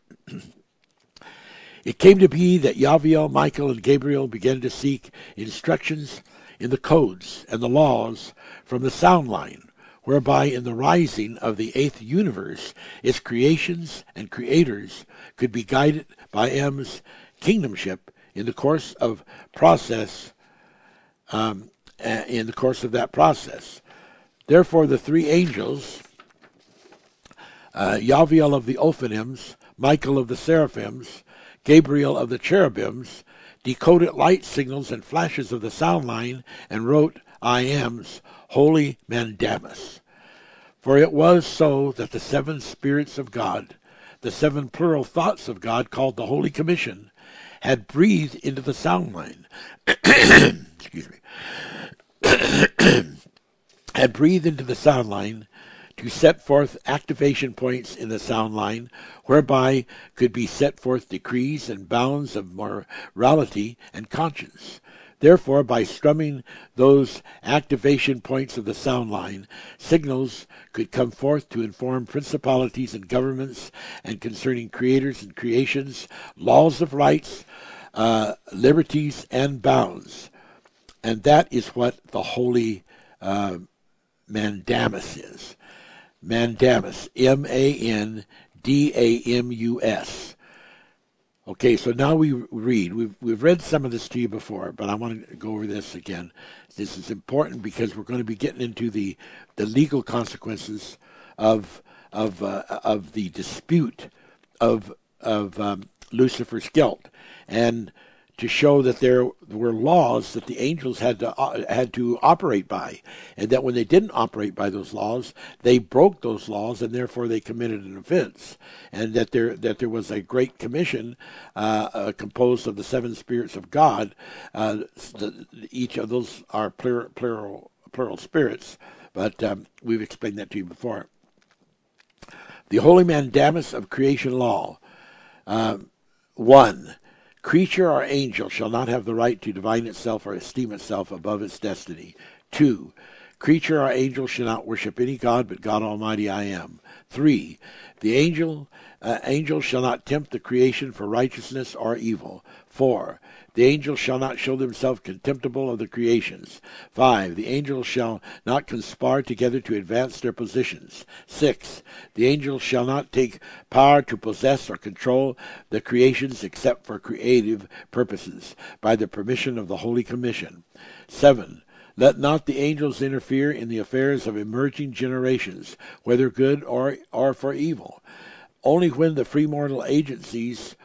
It came to be that Yaviel, Michael, and Gabriel began to seek instructions in the codes and the laws from the sound line, whereby in the rising of the eighth universe, its creations and creators could be guided by M's kingdomship in the course of that process. Therefore, the three angels, Yaviel of the Ophanims, Michael of the Seraphims, Gabriel of the Cherubims, decoded light signals and flashes of the sound line and wrote IM's Holy Mandamus. For it was so that the seven spirits of God, the seven plural thoughts of God called the Holy Commission, had breathed into the sound line. Excuse me. Had breathed into the sound line to set forth activation points in the sound line, whereby could be set forth decrees and bounds of morality and conscience. Therefore, by strumming those activation points of the sound line, signals could come forth to inform principalities and governments and concerning creators and creations, laws of rights, liberties, and bounds. And that is what the Holy Mandamus is. Mandamus, M-A-N-D-A-M-U-S. Okay, so now we read. We've read some of this to you before, but I want to go over this again. This is important because we're going to be getting into the legal consequences of the dispute of Lucifer's guilt, and to show that there were laws that the angels had to operate by, and that when they didn't operate by those laws, they broke those laws, and therefore they committed an offense, and that there was a great commission composed of the seven spirits of God. Each of those are plural spirits, but we've explained that to you before. The Holy Mandamus of Creation Law, 1. Creature or angel shall not have the right to divine itself or esteem itself above its destiny. 2. Creature or angel shall not worship any god but God Almighty I am. 3. The angel shall not tempt the creation for righteousness or evil. 4. The angel shall not show himself contemptible of the creations. 5. The angel shall not conspire together to advance their positions. 6. The angel shall not take power to possess or control the creations except for creative purposes, by the permission of the Holy Commission. 7. Let not the angels interfere in the affairs of emerging generations, whether good or for evil. Only when the free mortal entities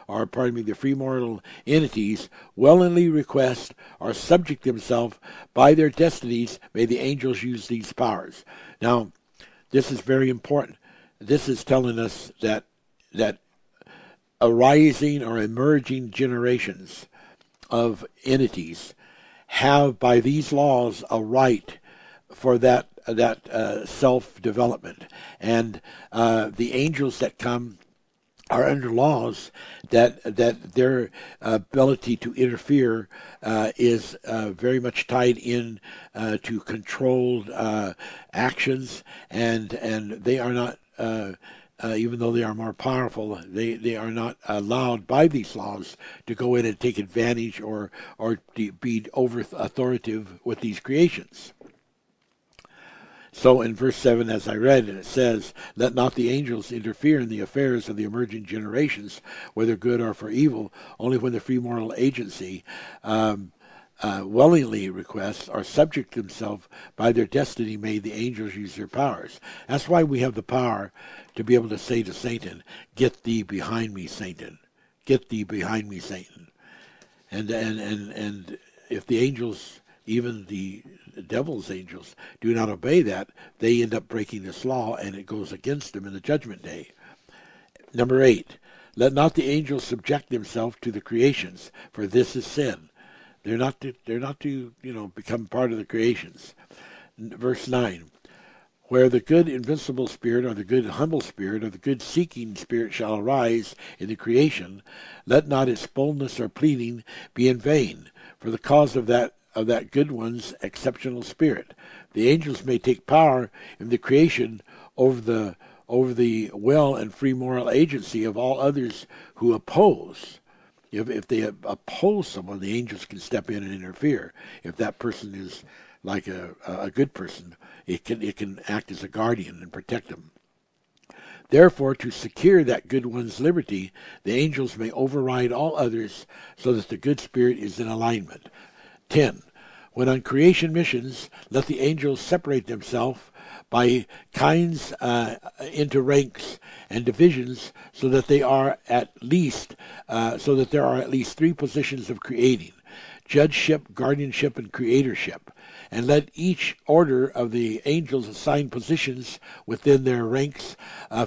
willingly request or subject themselves by their destinies may the angels use these powers. Now, this is very important. This is telling us that arising or emerging generations of entities have by these laws a right for that self-development, and the angels that come are under laws that their ability to interfere is very much tied in to controlled actions, and they are not, even though they are more powerful, they are not allowed by these laws to go in and take advantage or be over authoritative with these creations. So in verse 7, as I read, and it says, let not the angels interfere in the affairs of the emerging generations, whether good or for evil, only when the free moral agency willingly requests or subject themselves by their destiny may the angels use their powers. That's why we have the power to be able to say to Satan, get thee behind me, Satan. Get thee behind me, Satan. And if the angels, even the devil's angels, do not obey that, they end up breaking this law, and it goes against them in the judgment day. Number 8, let not the angels subject themselves to the creations, for this is sin. They're not to become part of the creations. Verse 9, where the good invincible spirit or the good humble spirit or the good seeking spirit shall arise in the creation, let not its boldness or pleading be in vain, for the cause of that of that good one's exceptional spirit. The angels may take power in the creation over the will and free moral agency of all others who oppose. If they oppose someone, the angels can step in and interfere. If that person is like a good person, it can act as a guardian and protect them. Therefore, to secure that good one's liberty, the angels may override all others so that the good spirit is in alignment. 10. When on creation missions, let the angels separate themselves by kinds into ranks and divisions, so that there are at least three positions of creating: judgeship, guardianship, and creatorship. And let each order of the angels assign positions within their ranks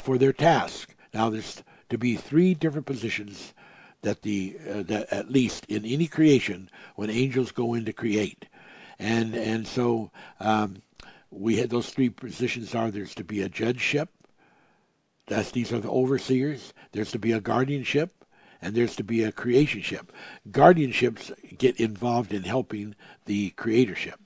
for their task. Now, there's to be three different positions that at least in any creation when angels go in to create, and so. We had those three positions are there's to be a judgeship, these are the overseers, there's to be a guardianship, and there's to be a creationship. Guardianships get involved in helping the creatorship.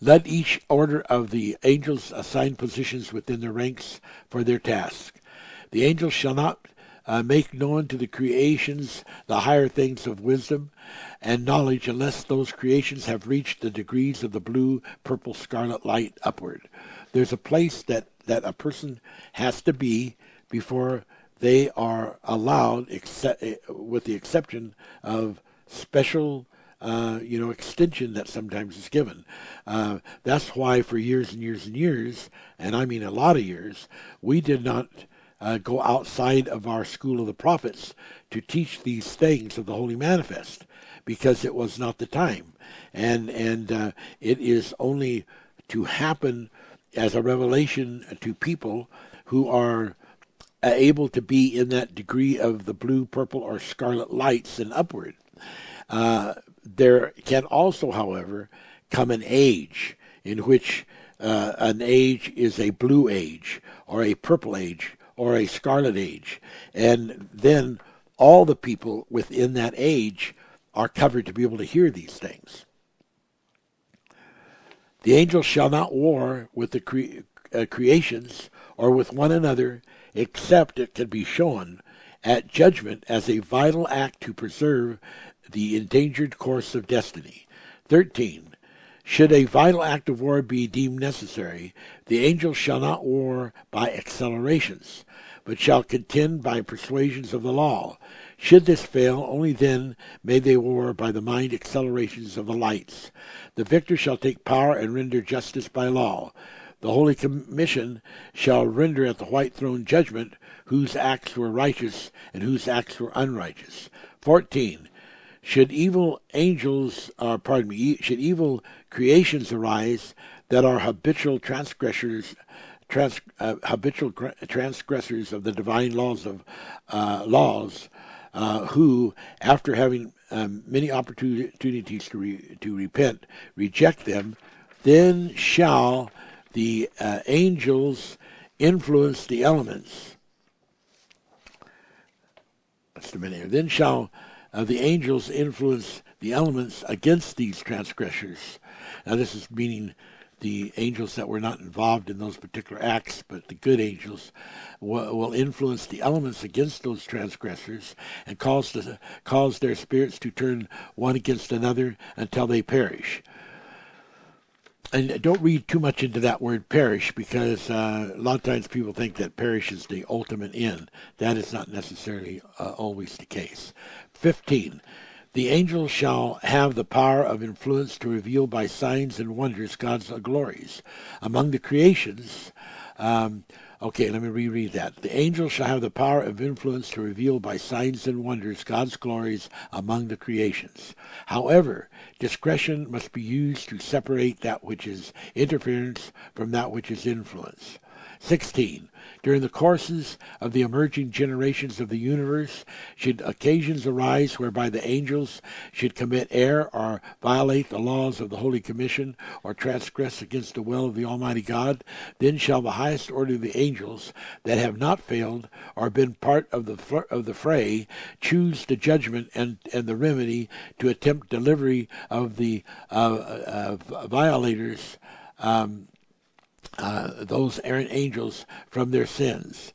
Let each order of the angels assign positions within their ranks for their task. The angels shall not make known to the creations the higher things of wisdom and knowledge unless those creations have reached the degrees of the blue, purple, scarlet light upward. There's a place that a person has to be before they are allowed, except with the exception of special extension that sometimes is given. That's why for years and years and years, and I mean a lot of years, we did not go outside of our school of the prophets to teach these things of the Holy Manifest, because it was not the time, and it is only to happen as a revelation to people who are able to be in that degree of the blue, purple, or scarlet lights and upward. There can also, however, come an age in which an age is a blue age or a purple age or a scarlet age, and then all the people within that age are covered to be able to hear these things. The angels shall not war with the creations or with one another, except it can be shown at judgment as a vital act to preserve the endangered course of destiny. 13. Should a vital act of war be deemed necessary, the angels shall not war by accelerations, but shall contend by persuasions of the law. Should this fail, only then may they war by the mind accelerations of the lights. The victor shall take power and render justice by law. The Holy Commission shall render at the white throne judgment whose acts were righteous and whose acts were unrighteous. 14. Should evil creations arise that are habitual transgressors of the divine laws, who, after having many opportunities to repent, reject them, then shall the angels influence the elements. Just a minute here. Then shall the angels influence the elements against these transgressors. Now, this is meaning the angels that were not involved in those particular acts, but the good angels will influence the elements against those transgressors and cause their spirits to turn one against another until they perish. And don't read too much into that word perish, because a lot of times people think that perish is the ultimate end. That is not necessarily always the case. 15. The angels shall have the power of influence to reveal by signs and wonders God's glories among the creations. Let me reread that. The angels shall have the power of influence to reveal by signs and wonders God's glories among the creations. However, discretion must be used to separate that which is interference from that which is influence. 16. During the courses of the emerging generations of the universe, should occasions arise whereby the angels should commit error or violate the laws of the Holy Commission or transgress against the will of the Almighty God, then shall the highest order of the angels that have not failed or been part of the fray choose the judgment and the remedy to attempt delivery of the violators, those errant angels from their sins,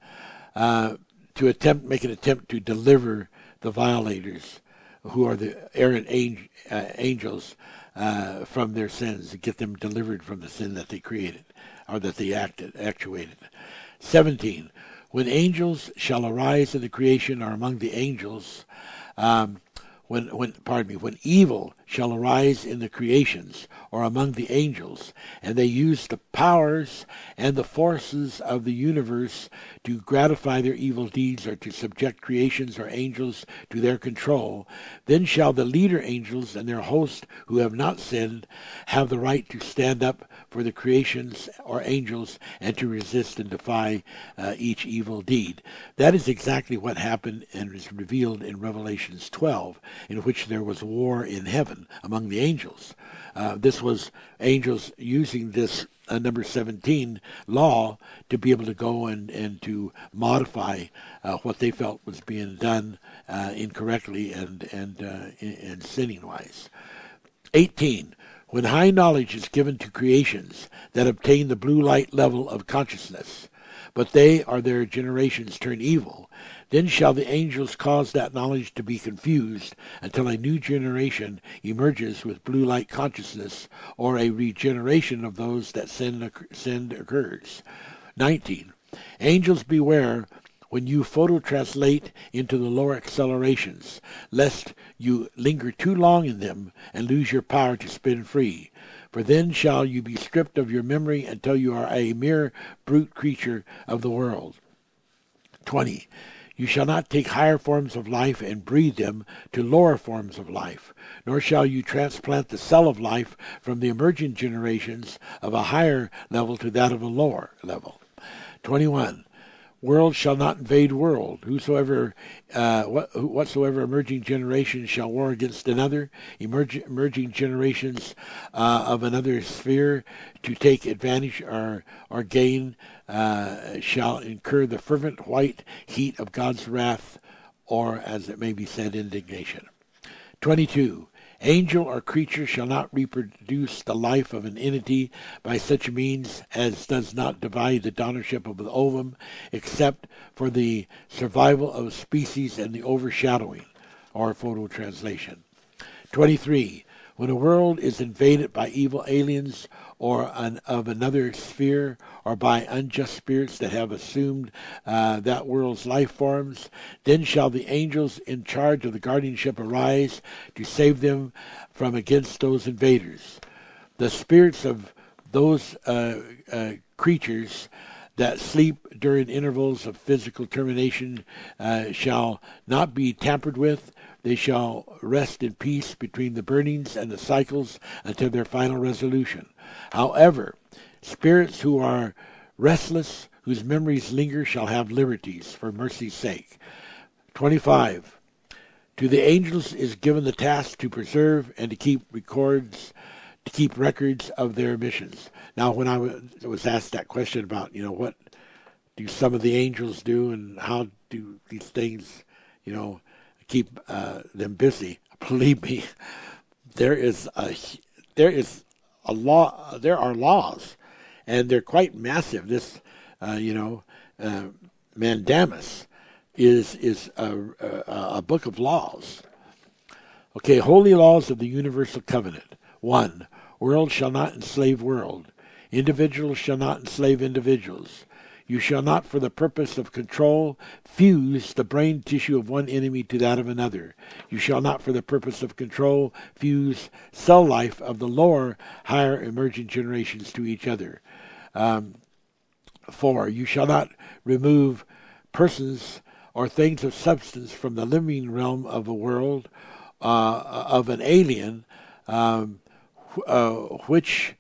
make an attempt to deliver the violators, who are the errant angels, from their sins, to get them delivered from the sin that they created or that they actuated. 17. When angels shall arise in the creation or among the angels, when evil shall arise in the creations or among the angels, and they use the powers and the forces of the universe to gratify their evil deeds or to subject creations or angels to their control, then shall the leader angels and their host who have not sinned have the right to stand up for the creations or angels and to resist and defy each evil deed. That is exactly what happened and is revealed in Revelations 12, in which there was war in heaven among the angels. This was angels using this number 17 law to be able to go and to modify what they felt was being done incorrectly and sinning-wise. 18. When high knowledge is given to creations that obtain the blue light level of consciousness, but they or their generations turn evil, then shall the angels cause that knowledge to be confused until a new generation emerges with blue light consciousness, or a regeneration of those that sin occurs. 19. Angels, beware when you phototranslate into the lower accelerations, lest you linger too long in them and lose your power to spin free. For then shall you be stripped of your memory until you are a mere brute creature of the world. 20. You shall not take higher forms of life and breed them to lower forms of life, nor shall you transplant the cell of life from the emergent generations of a higher level to that of a lower level. 21. World shall not invade world. Whatsoever emerging generation shall war against another, emerging generations of another sphere to take advantage or gain shall incur the fervent white heat of God's wrath, or, as it may be said, indignation. 22. Angel or creature shall not reproduce the life of an entity by such means as does not divide the daughtership of the ovum, except for the survival of species and the overshadowing, or phototranslation. 23. When a world is invaded by evil aliens or of another sphere, or by unjust spirits that have assumed that world's life forms, then shall the angels in charge of the guardianship arise to save them from against those invaders. The spirits of those creatures that sleep during intervals of physical termination shall not be tampered with. They shall rest in peace between the burnings and the cycles until their final resolution. However, spirits who are restless, whose memories linger, shall have liberties for mercy's sake. 25. To the angels is given the task to preserve and to keep records of their missions. Now, when I was asked that question about, what do some of the angels do and how do these things, keep them busy. Believe me, there is a law. There are laws, and they're quite massive. This, Mandamus is a book of laws. Okay, holy laws of the universal covenant. 1. World shall not enslave world. Individuals shall not enslave individuals. You shall not, for the purpose of control, fuse the brain tissue of one enemy to that of another. You shall not, for the purpose of control, fuse cell life of the lower, higher emergent generations to each other. 4. You shall not remove persons or things of substance from the living realm of a world, of an alien, which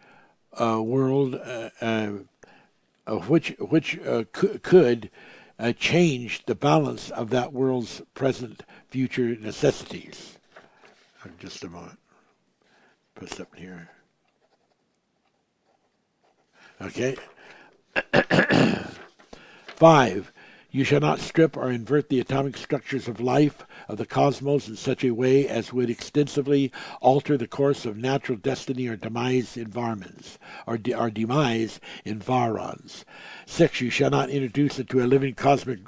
world... which could change the balance of that world's present future necessities. Just a moment. Put something here. Okay. 5. You shall not strip or invert the atomic structures of life, of the cosmos, in such a way as would extensively alter the course of natural destiny or demise environs. 6. You shall not introduce into a living cosmic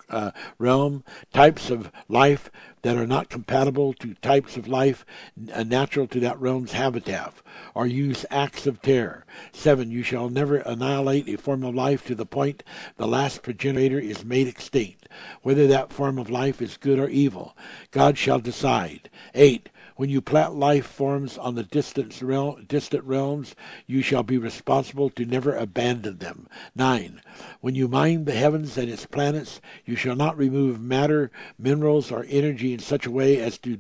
realm types of life that are not compatible to types of life natural to that realm's habitat, or use acts of terror. 7. You shall never annihilate a form of life to the point the last progenitor is made extinct, whether that form of life is good or evil. God shall decide. 8. When you plant life forms on the distant realms, you shall be responsible to never abandon them. 9. When you mine the heavens and its planets, you shall not remove matter, minerals, or energy in such a way as to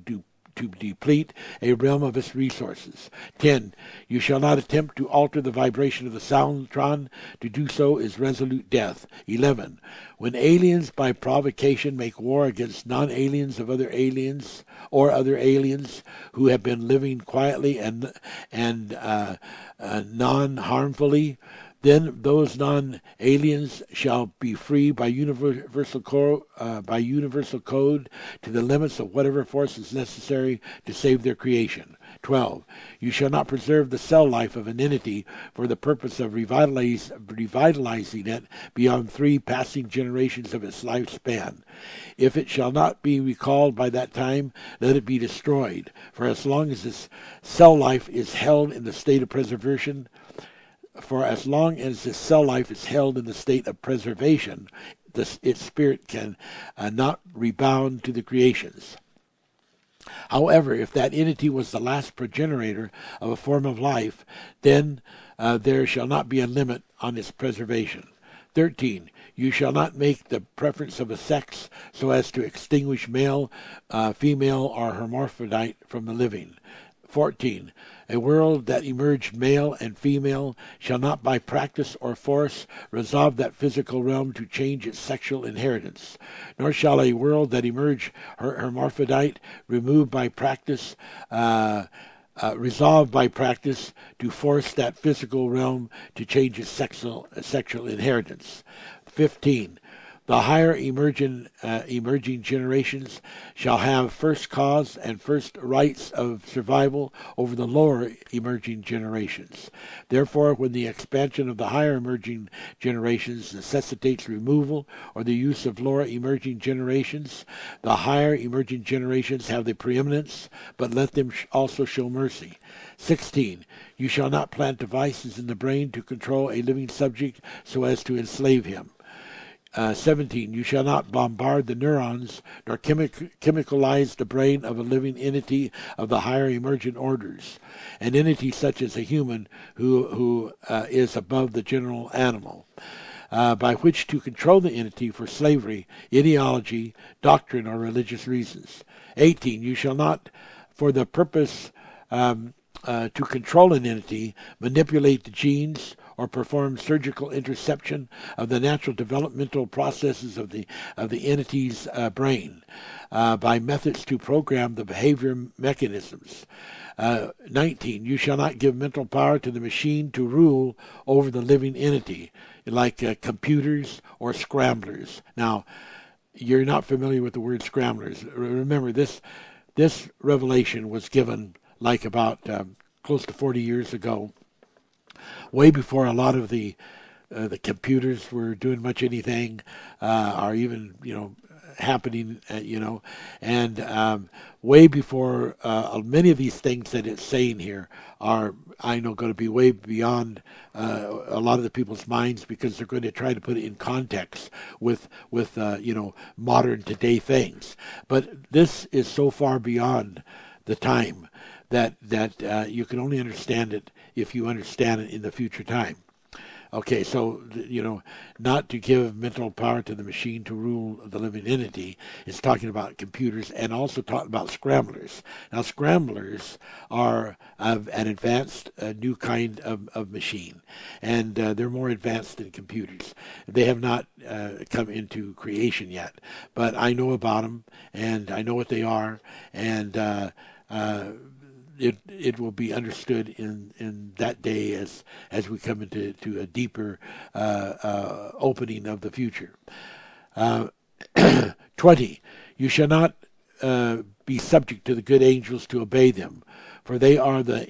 deplete a realm of its resources. 10. You shall not attempt to alter the vibration of the soundtron. To do so is resolute death. 11. When aliens by provocation make war against non-aliens of other aliens, or other aliens who have been living quietly and non-harmfully, then those non-aliens shall be free by universal code to the limits of whatever force is necessary to save their creation. 12. You shall not preserve the cell life of an entity for the purpose of revitalizing it beyond 3 passing generations of its lifespan. If it shall not be recalled by that time, let it be destroyed. For as long as its cell life is held in the state of preservation, its spirit can not rebound to the creations. However, if that entity was the last progenitor of a form of life, then there shall not be a limit on its preservation. 13. You shall not make the preference of a sex so as to extinguish male, female, or hermaphrodite from the living. 14. A world that emerged male and female shall not by practice or force resolve that physical realm to change its sexual inheritance, nor shall a world that emerged hermaphrodite resolve by practice to force that physical realm to change its sexual inheritance. 15. The higher emerging generations shall have first cause and first rights of survival over the lower emerging generations. Therefore, when the expansion of the higher emerging generations necessitates removal or the use of lower emerging generations, the higher emerging generations have the preeminence, but let them also show mercy. 16. You shall not plant devices in the brain to control a living subject so as to enslave him. 17. You shall not bombard the neurons nor chemicalize the brain of a living entity of the higher emergent orders, an entity such as a human who is above the general animal, by which to control the entity for slavery, ideology, doctrine, or religious reasons. 18. You shall not, for the purpose to control an entity, manipulate the genes, or perform surgical interception of the natural developmental processes of the entity's brain by methods to program the behavior mechanisms. 19. You shall not give mental power to the machine to rule over the living entity, like computers or scramblers. Now, you're not familiar with the word scramblers. Remember, this revelation was given like about close to 40 years ago, way before a lot of the computers were doing much anything, or even happening, and way before many of these things that it's saying here are, I know, going to be way beyond a lot of the people's minds, because they're going to try to put it in context with modern today things. But this is so far beyond the time that you can only understand it if you understand it in the future time. Okay, so, you know, not to give mental power to the machine to rule the living entity. It's talking about computers and also talking about scramblers. Now, scramblers are an advanced new kind of machine, and they're more advanced than computers. They have not come into creation yet, but I know about them, and I know what they are, and it will be understood in that day as we come into a deeper opening of the future. 20, you shall not be subject to the good angels to obey them, for they are the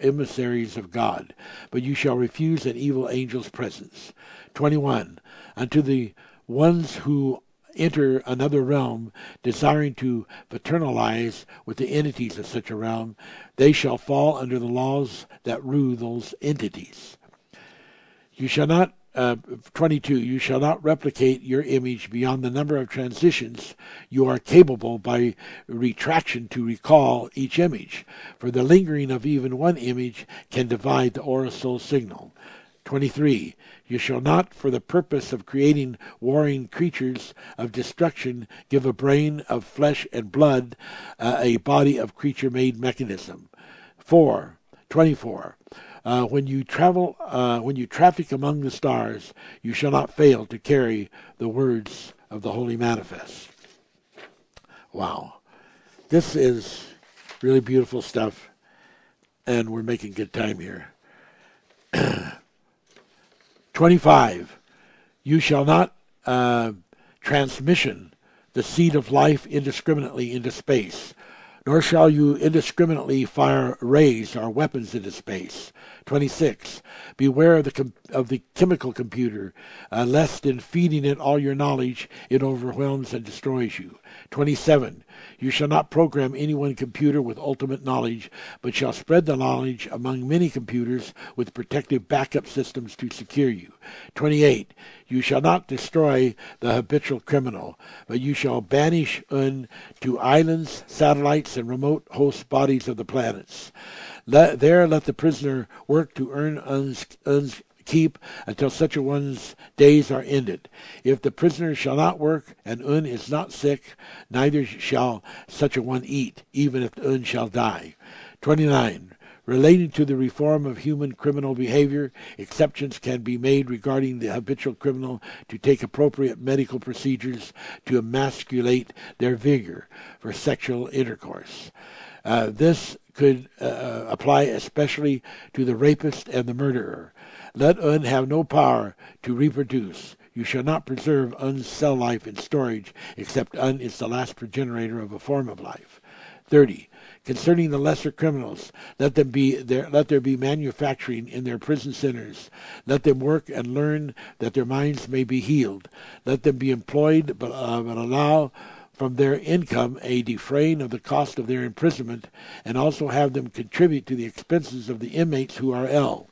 emissaries of God. But you shall refuse an evil angel's presence. 21, unto the ones who enter another realm, desiring to paternalize with the entities of such a realm, they shall fall under the laws that rule those entities. You shall not, 22, you shall not replicate your image beyond the number of transitions you are capable by retraction to recall each image, for the lingering of even one image can divide the aura soul signal. 23, you shall not, for the purpose of creating warring creatures of destruction, give a brain of flesh and blood, a body of creature-made mechanism. 24, when you traffic among the stars, you shall not fail to carry the words of the Holy Manifest. Wow. This is really beautiful stuff, and we're making good time here. 25, you shall not transmission the seed of life indiscriminately into space, nor shall you indiscriminately fire rays or weapons into space. 26, beware of the chemical computer, lest in feeding it all your knowledge, it overwhelms and destroys you. 27, you shall not program any one computer with ultimate knowledge, but shall spread the knowledge among many computers with protective backup systems to secure you. 28, you shall not destroy the habitual criminal, but you shall banish to islands, satellites, and remote host bodies of the planets. Let the prisoner work to earn keep until such a one's days are ended. If the prisoner shall not work, and Un is not sick, neither shall such a one eat, even if Un shall die. 29. Relating to the reform of human criminal behavior, exceptions can be made regarding the habitual criminal to take appropriate medical procedures to emasculate their vigor for sexual intercourse. This could apply especially to the rapist and the murderer. Let Un have no power to reproduce. You shall not preserve Un's cell life in storage, except Un is the last progenitor of a form of life. 30. Concerning the lesser criminals, let there be manufacturing in their prison centers. Let them work and learn that their minds may be healed. Let them be employed, but allow from their income a defraying of the cost of their imprisonment, and also have them contribute to the expenses of the inmates who are ill.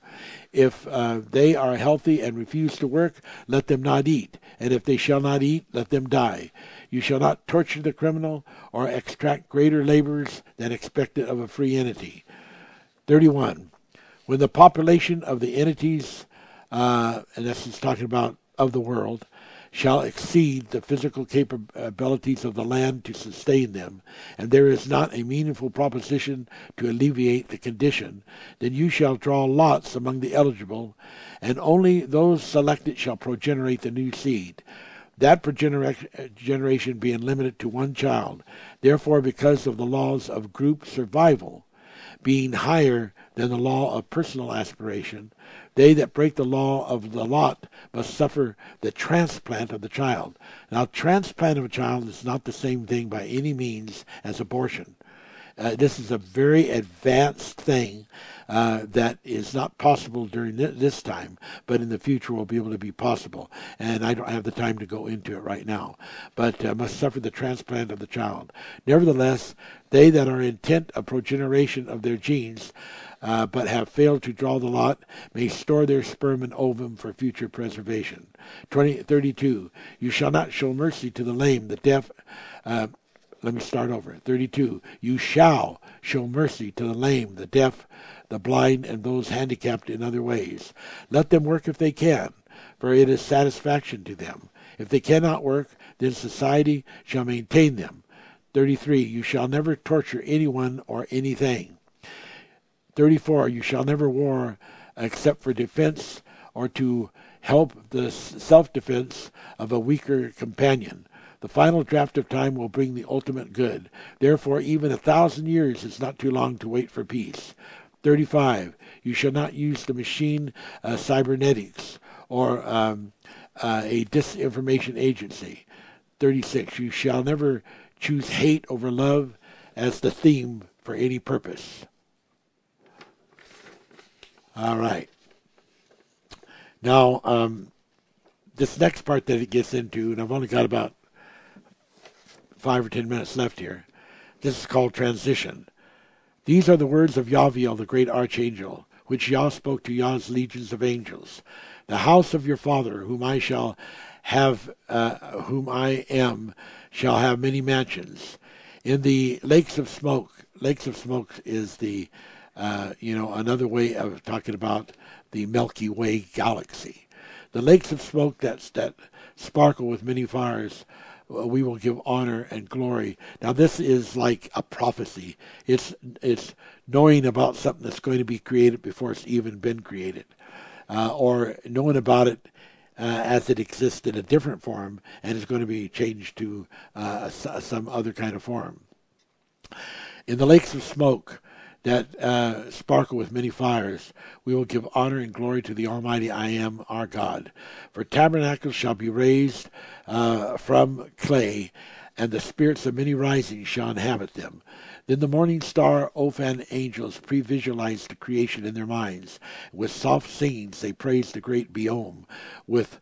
If they are healthy and refuse to work, let them not eat, and if they shall not eat, let them die. You shall not torture the criminal or exact greater labors than expected of a free entity. 31. When the population of the entities, and this is talking about of the world, shall exceed the physical capabilities of the land to sustain them, and there is not a meaningful proposition to alleviate the condition, then you shall draw lots among the eligible, and only those selected shall progenerate the new seed, that progeneration being limited to one child. Therefore, because of the laws of group survival being higher than the law of personal aspiration, they that break the law of the lot must suffer the transplant of the child. Now, transplant of a child is not the same thing by any means as abortion. This is a very advanced thing that is not possible during this time, but in the future will be able to be possible. And I don't have the time to go into it right now, but must suffer the transplant of the child. Nevertheless, they that are intent of progeneration of their genes, but have failed to draw the lot, may store their sperm and ovum for future preservation. 32, you shall not show mercy to the lame, the deaf. You shall Show mercy to the lame, the deaf, the blind, and those handicapped in other ways. Let them work if they can, for it is satisfaction to them. If they cannot work, then society shall maintain them. 33. You shall never torture anyone or anything. 34. You shall never war except for defense or to help the self-defense of a weaker companion. The final draft of time will bring the ultimate good. Therefore, even 1,000 years is not too long to wait for peace. 35. You shall not use the machine cybernetics or a disinformation agency. 36. You shall never choose hate over love as the theme for any purpose. All right. Now, this next part that it gets into, and I've only got about 5 or 10 minutes left here. This is called transition. These are the words of Yaviel, the great archangel, which Yah spoke to Yah's legions of angels. The house of your father, whom I am, shall have many mansions. In the lakes of smoke. Lakes of smoke is the, another way of talking about the Milky Way galaxy. The lakes of smoke that sparkle with many fires. We will give honor and glory. Now this is like a prophecy. It's knowing about something that's going to be created before it's even been created, or knowing about it as it exists in a different form and is going to be changed to some other kind of form. In the lakes of smoke that sparkle with many fires, we will give honor and glory to the Almighty I Am, our God. For tabernacles shall be raised from clay, and the spirits of many risings shall inhabit them. Then the morning star, Ophan angels, pre-visualized the creation in their minds. With soft singings they praised the great Beom, with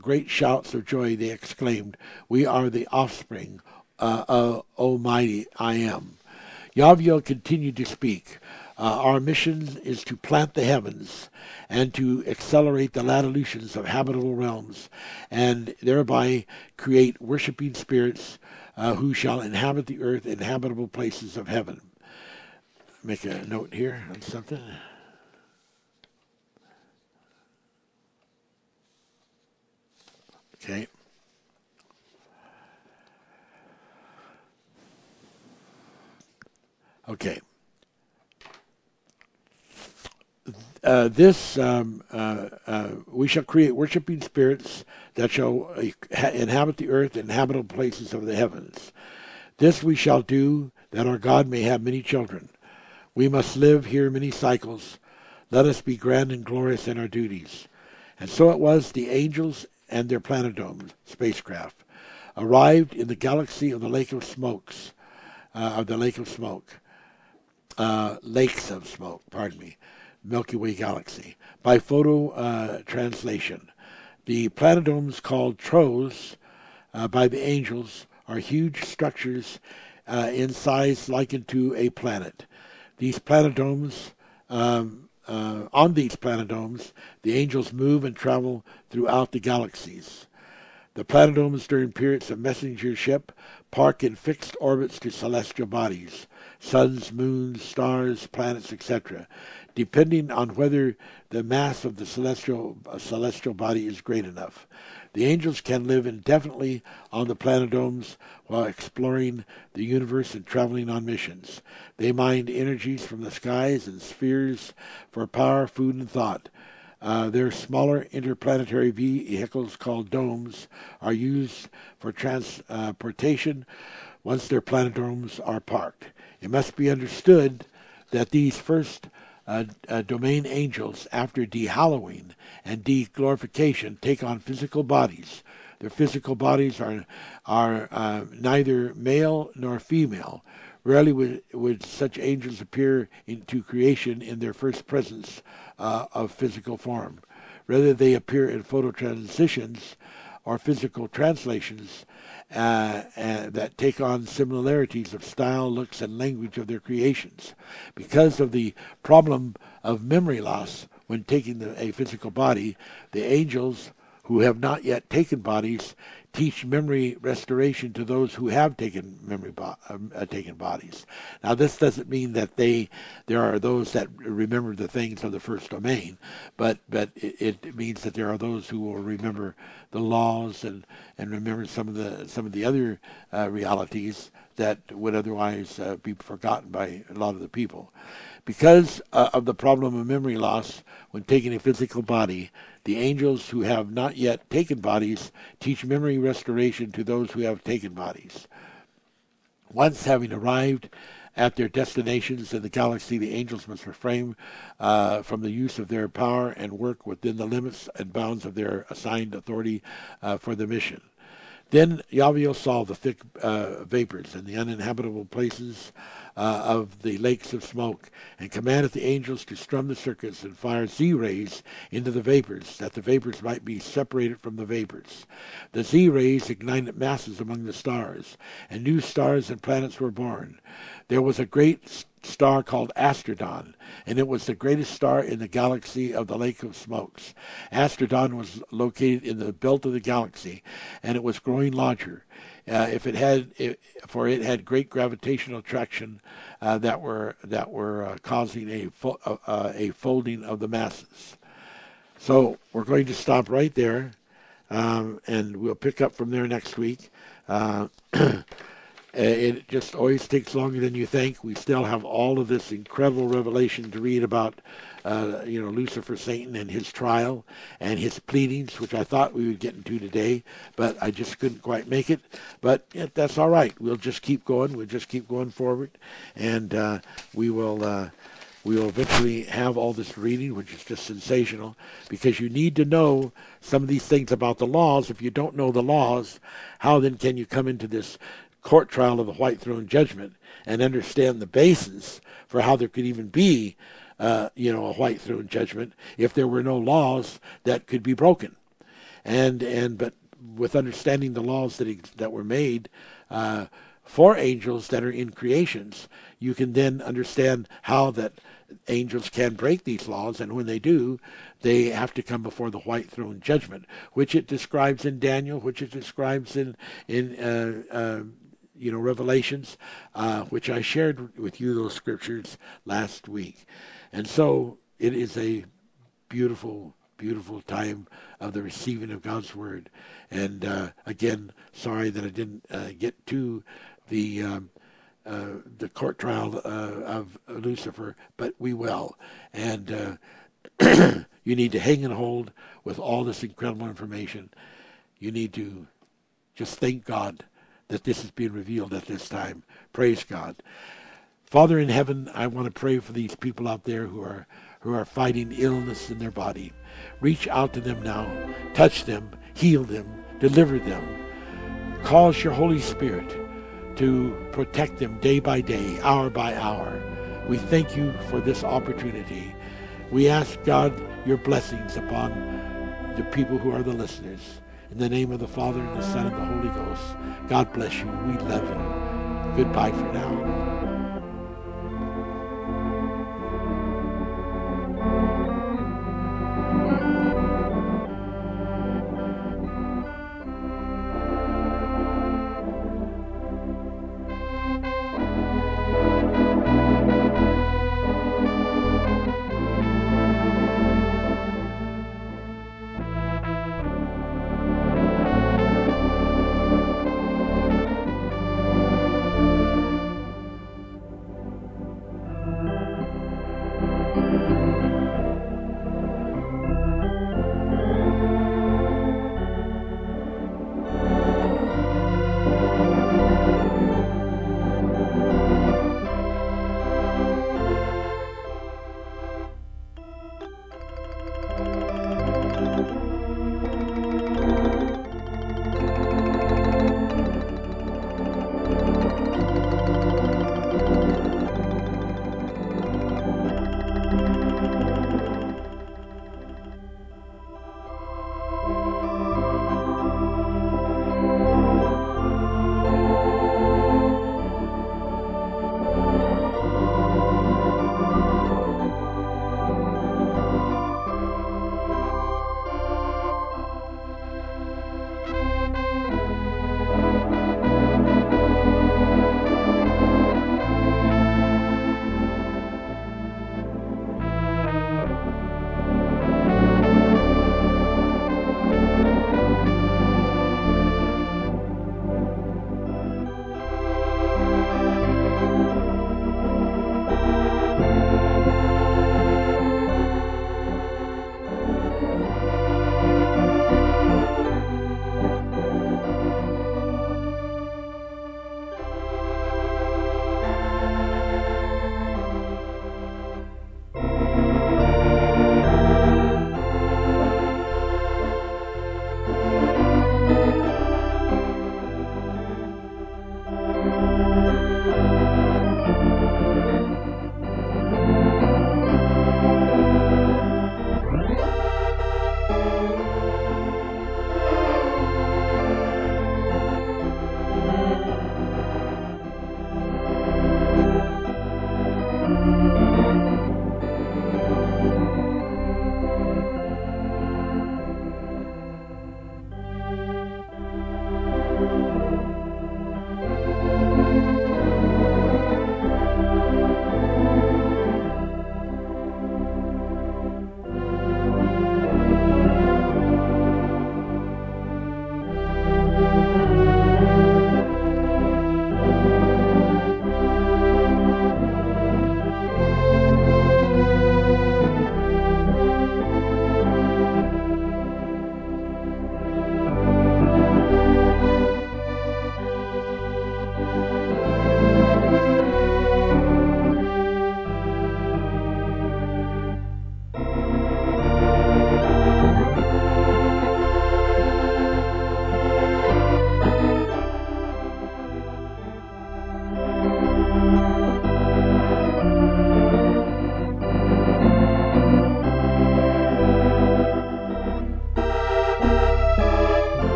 great shouts of joy they exclaimed, "We are the offspring of Almighty I Am." Yaviel continued to speak. Our mission is to plant the heavens and to accelerate the latitudes of habitable realms and thereby create worshiping spirits who shall inhabit the earth in habitable places of heaven. Make a note here on something. Okay. Okay. We shall create worshiping spirits that shall inhabit the earth and habitable places of the heavens. This we shall do that our God may have many children. We must live here many cycles. Let us be grand and glorious in our duties. And so it was the angels and their planetomes spacecraft arrived in the galaxy of the Lake of Smokes, Lakes of Smoke, Milky Way galaxy, by photo translation. The planetomes called troves by the angels are huge structures in size likened to a planet. On these planetomes, the angels move and travel throughout the galaxies. The planetomes during periods of messengership park in fixed orbits to celestial bodies, suns, moons, stars, planets, etc., depending on whether the mass of the celestial body is great enough. The angels can live indefinitely on the planetomes while exploring the universe and traveling on missions. They mine energies from the skies and spheres for power, food, and thought. Their smaller interplanetary vehicles called domes are used for transportation once their planetomes are parked. It must be understood that these first domain angels, after de-hallowing and de-glorification, take on physical bodies. Their physical bodies are neither male nor female. Rarely would such angels appear into creation in their first presence of physical form. Rather, they appear in photo transitions or physical translations that take on similarities of style, looks, and language of their creations. Because of the problem of memory loss when taking a physical body, the angels who have not yet taken bodies teach memory restoration to those who have taken taken bodies. Now, this doesn't mean that there are those that remember the things of the first domain, but it means that there are those who will remember the laws and remember some of the other realities that would otherwise be forgotten by a lot of the people. Because of the problem of memory loss when taking a physical body, the angels who have not yet taken bodies teach memory restoration to those who have taken bodies. Once having arrived at their destinations in the galaxy, the angels must refrain from the use of their power and work within the limits and bounds of their assigned authority for the mission. Then Yaviel saw the thick vapors and the uninhabitable places of the lakes of smoke, and commanded the angels to strum the circuits and fire Z-rays into the vapors, that the vapors might be separated from the vapors. The Z-rays ignited masses among the stars, and new stars and planets were born. There was a great star called Astrodon, and it was the greatest star in the galaxy of the Lake of Smokes. Astrodon was located in the belt of the galaxy, and it was growing larger. It had great gravitational attraction that were causing a folding of the masses. So we're going to stop right there, and we'll pick up from there next week. It just always takes longer than you think. We still have all of this incredible revelation to read about, Lucifer, Satan, and his trial and his pleadings, which I thought we would get into today, but I just couldn't quite make it. But that's all right. We'll just keep going. We'll just keep going forward, and we will eventually have all this reading, which is just sensational, because you need to know some of these things about the laws. If you don't know the laws, how then can you come into this court trial of the white throne judgment and understand the basis for how there could even be a white throne judgment if there were no laws that could be broken? But with understanding the laws that were made for angels that are in creations, you can then understand how that angels can break these laws, and when they do, they have to come before the white throne judgment, which it describes in Daniel, which it describes in Revelations, which I shared with you those scriptures last week. And so it is a beautiful, beautiful time of the receiving of God's word. And again, sorry that I didn't get to the court trial of Lucifer, but we will. And you need to hang and hold with all this incredible information. You need to just thank God that this is being revealed at this time. Praise God. Father in heaven, I want to pray for these people out there who are fighting illness in their body. Reach out to them now. Touch them. Heal them. Deliver them. Cause your Holy Spirit to protect them day by day, hour by hour. We thank you for this opportunity. We ask, God, your blessings upon the people who are the listeners. In the name of the Father, and the Son, and the Holy Ghost, God bless you. We love you. Goodbye for now.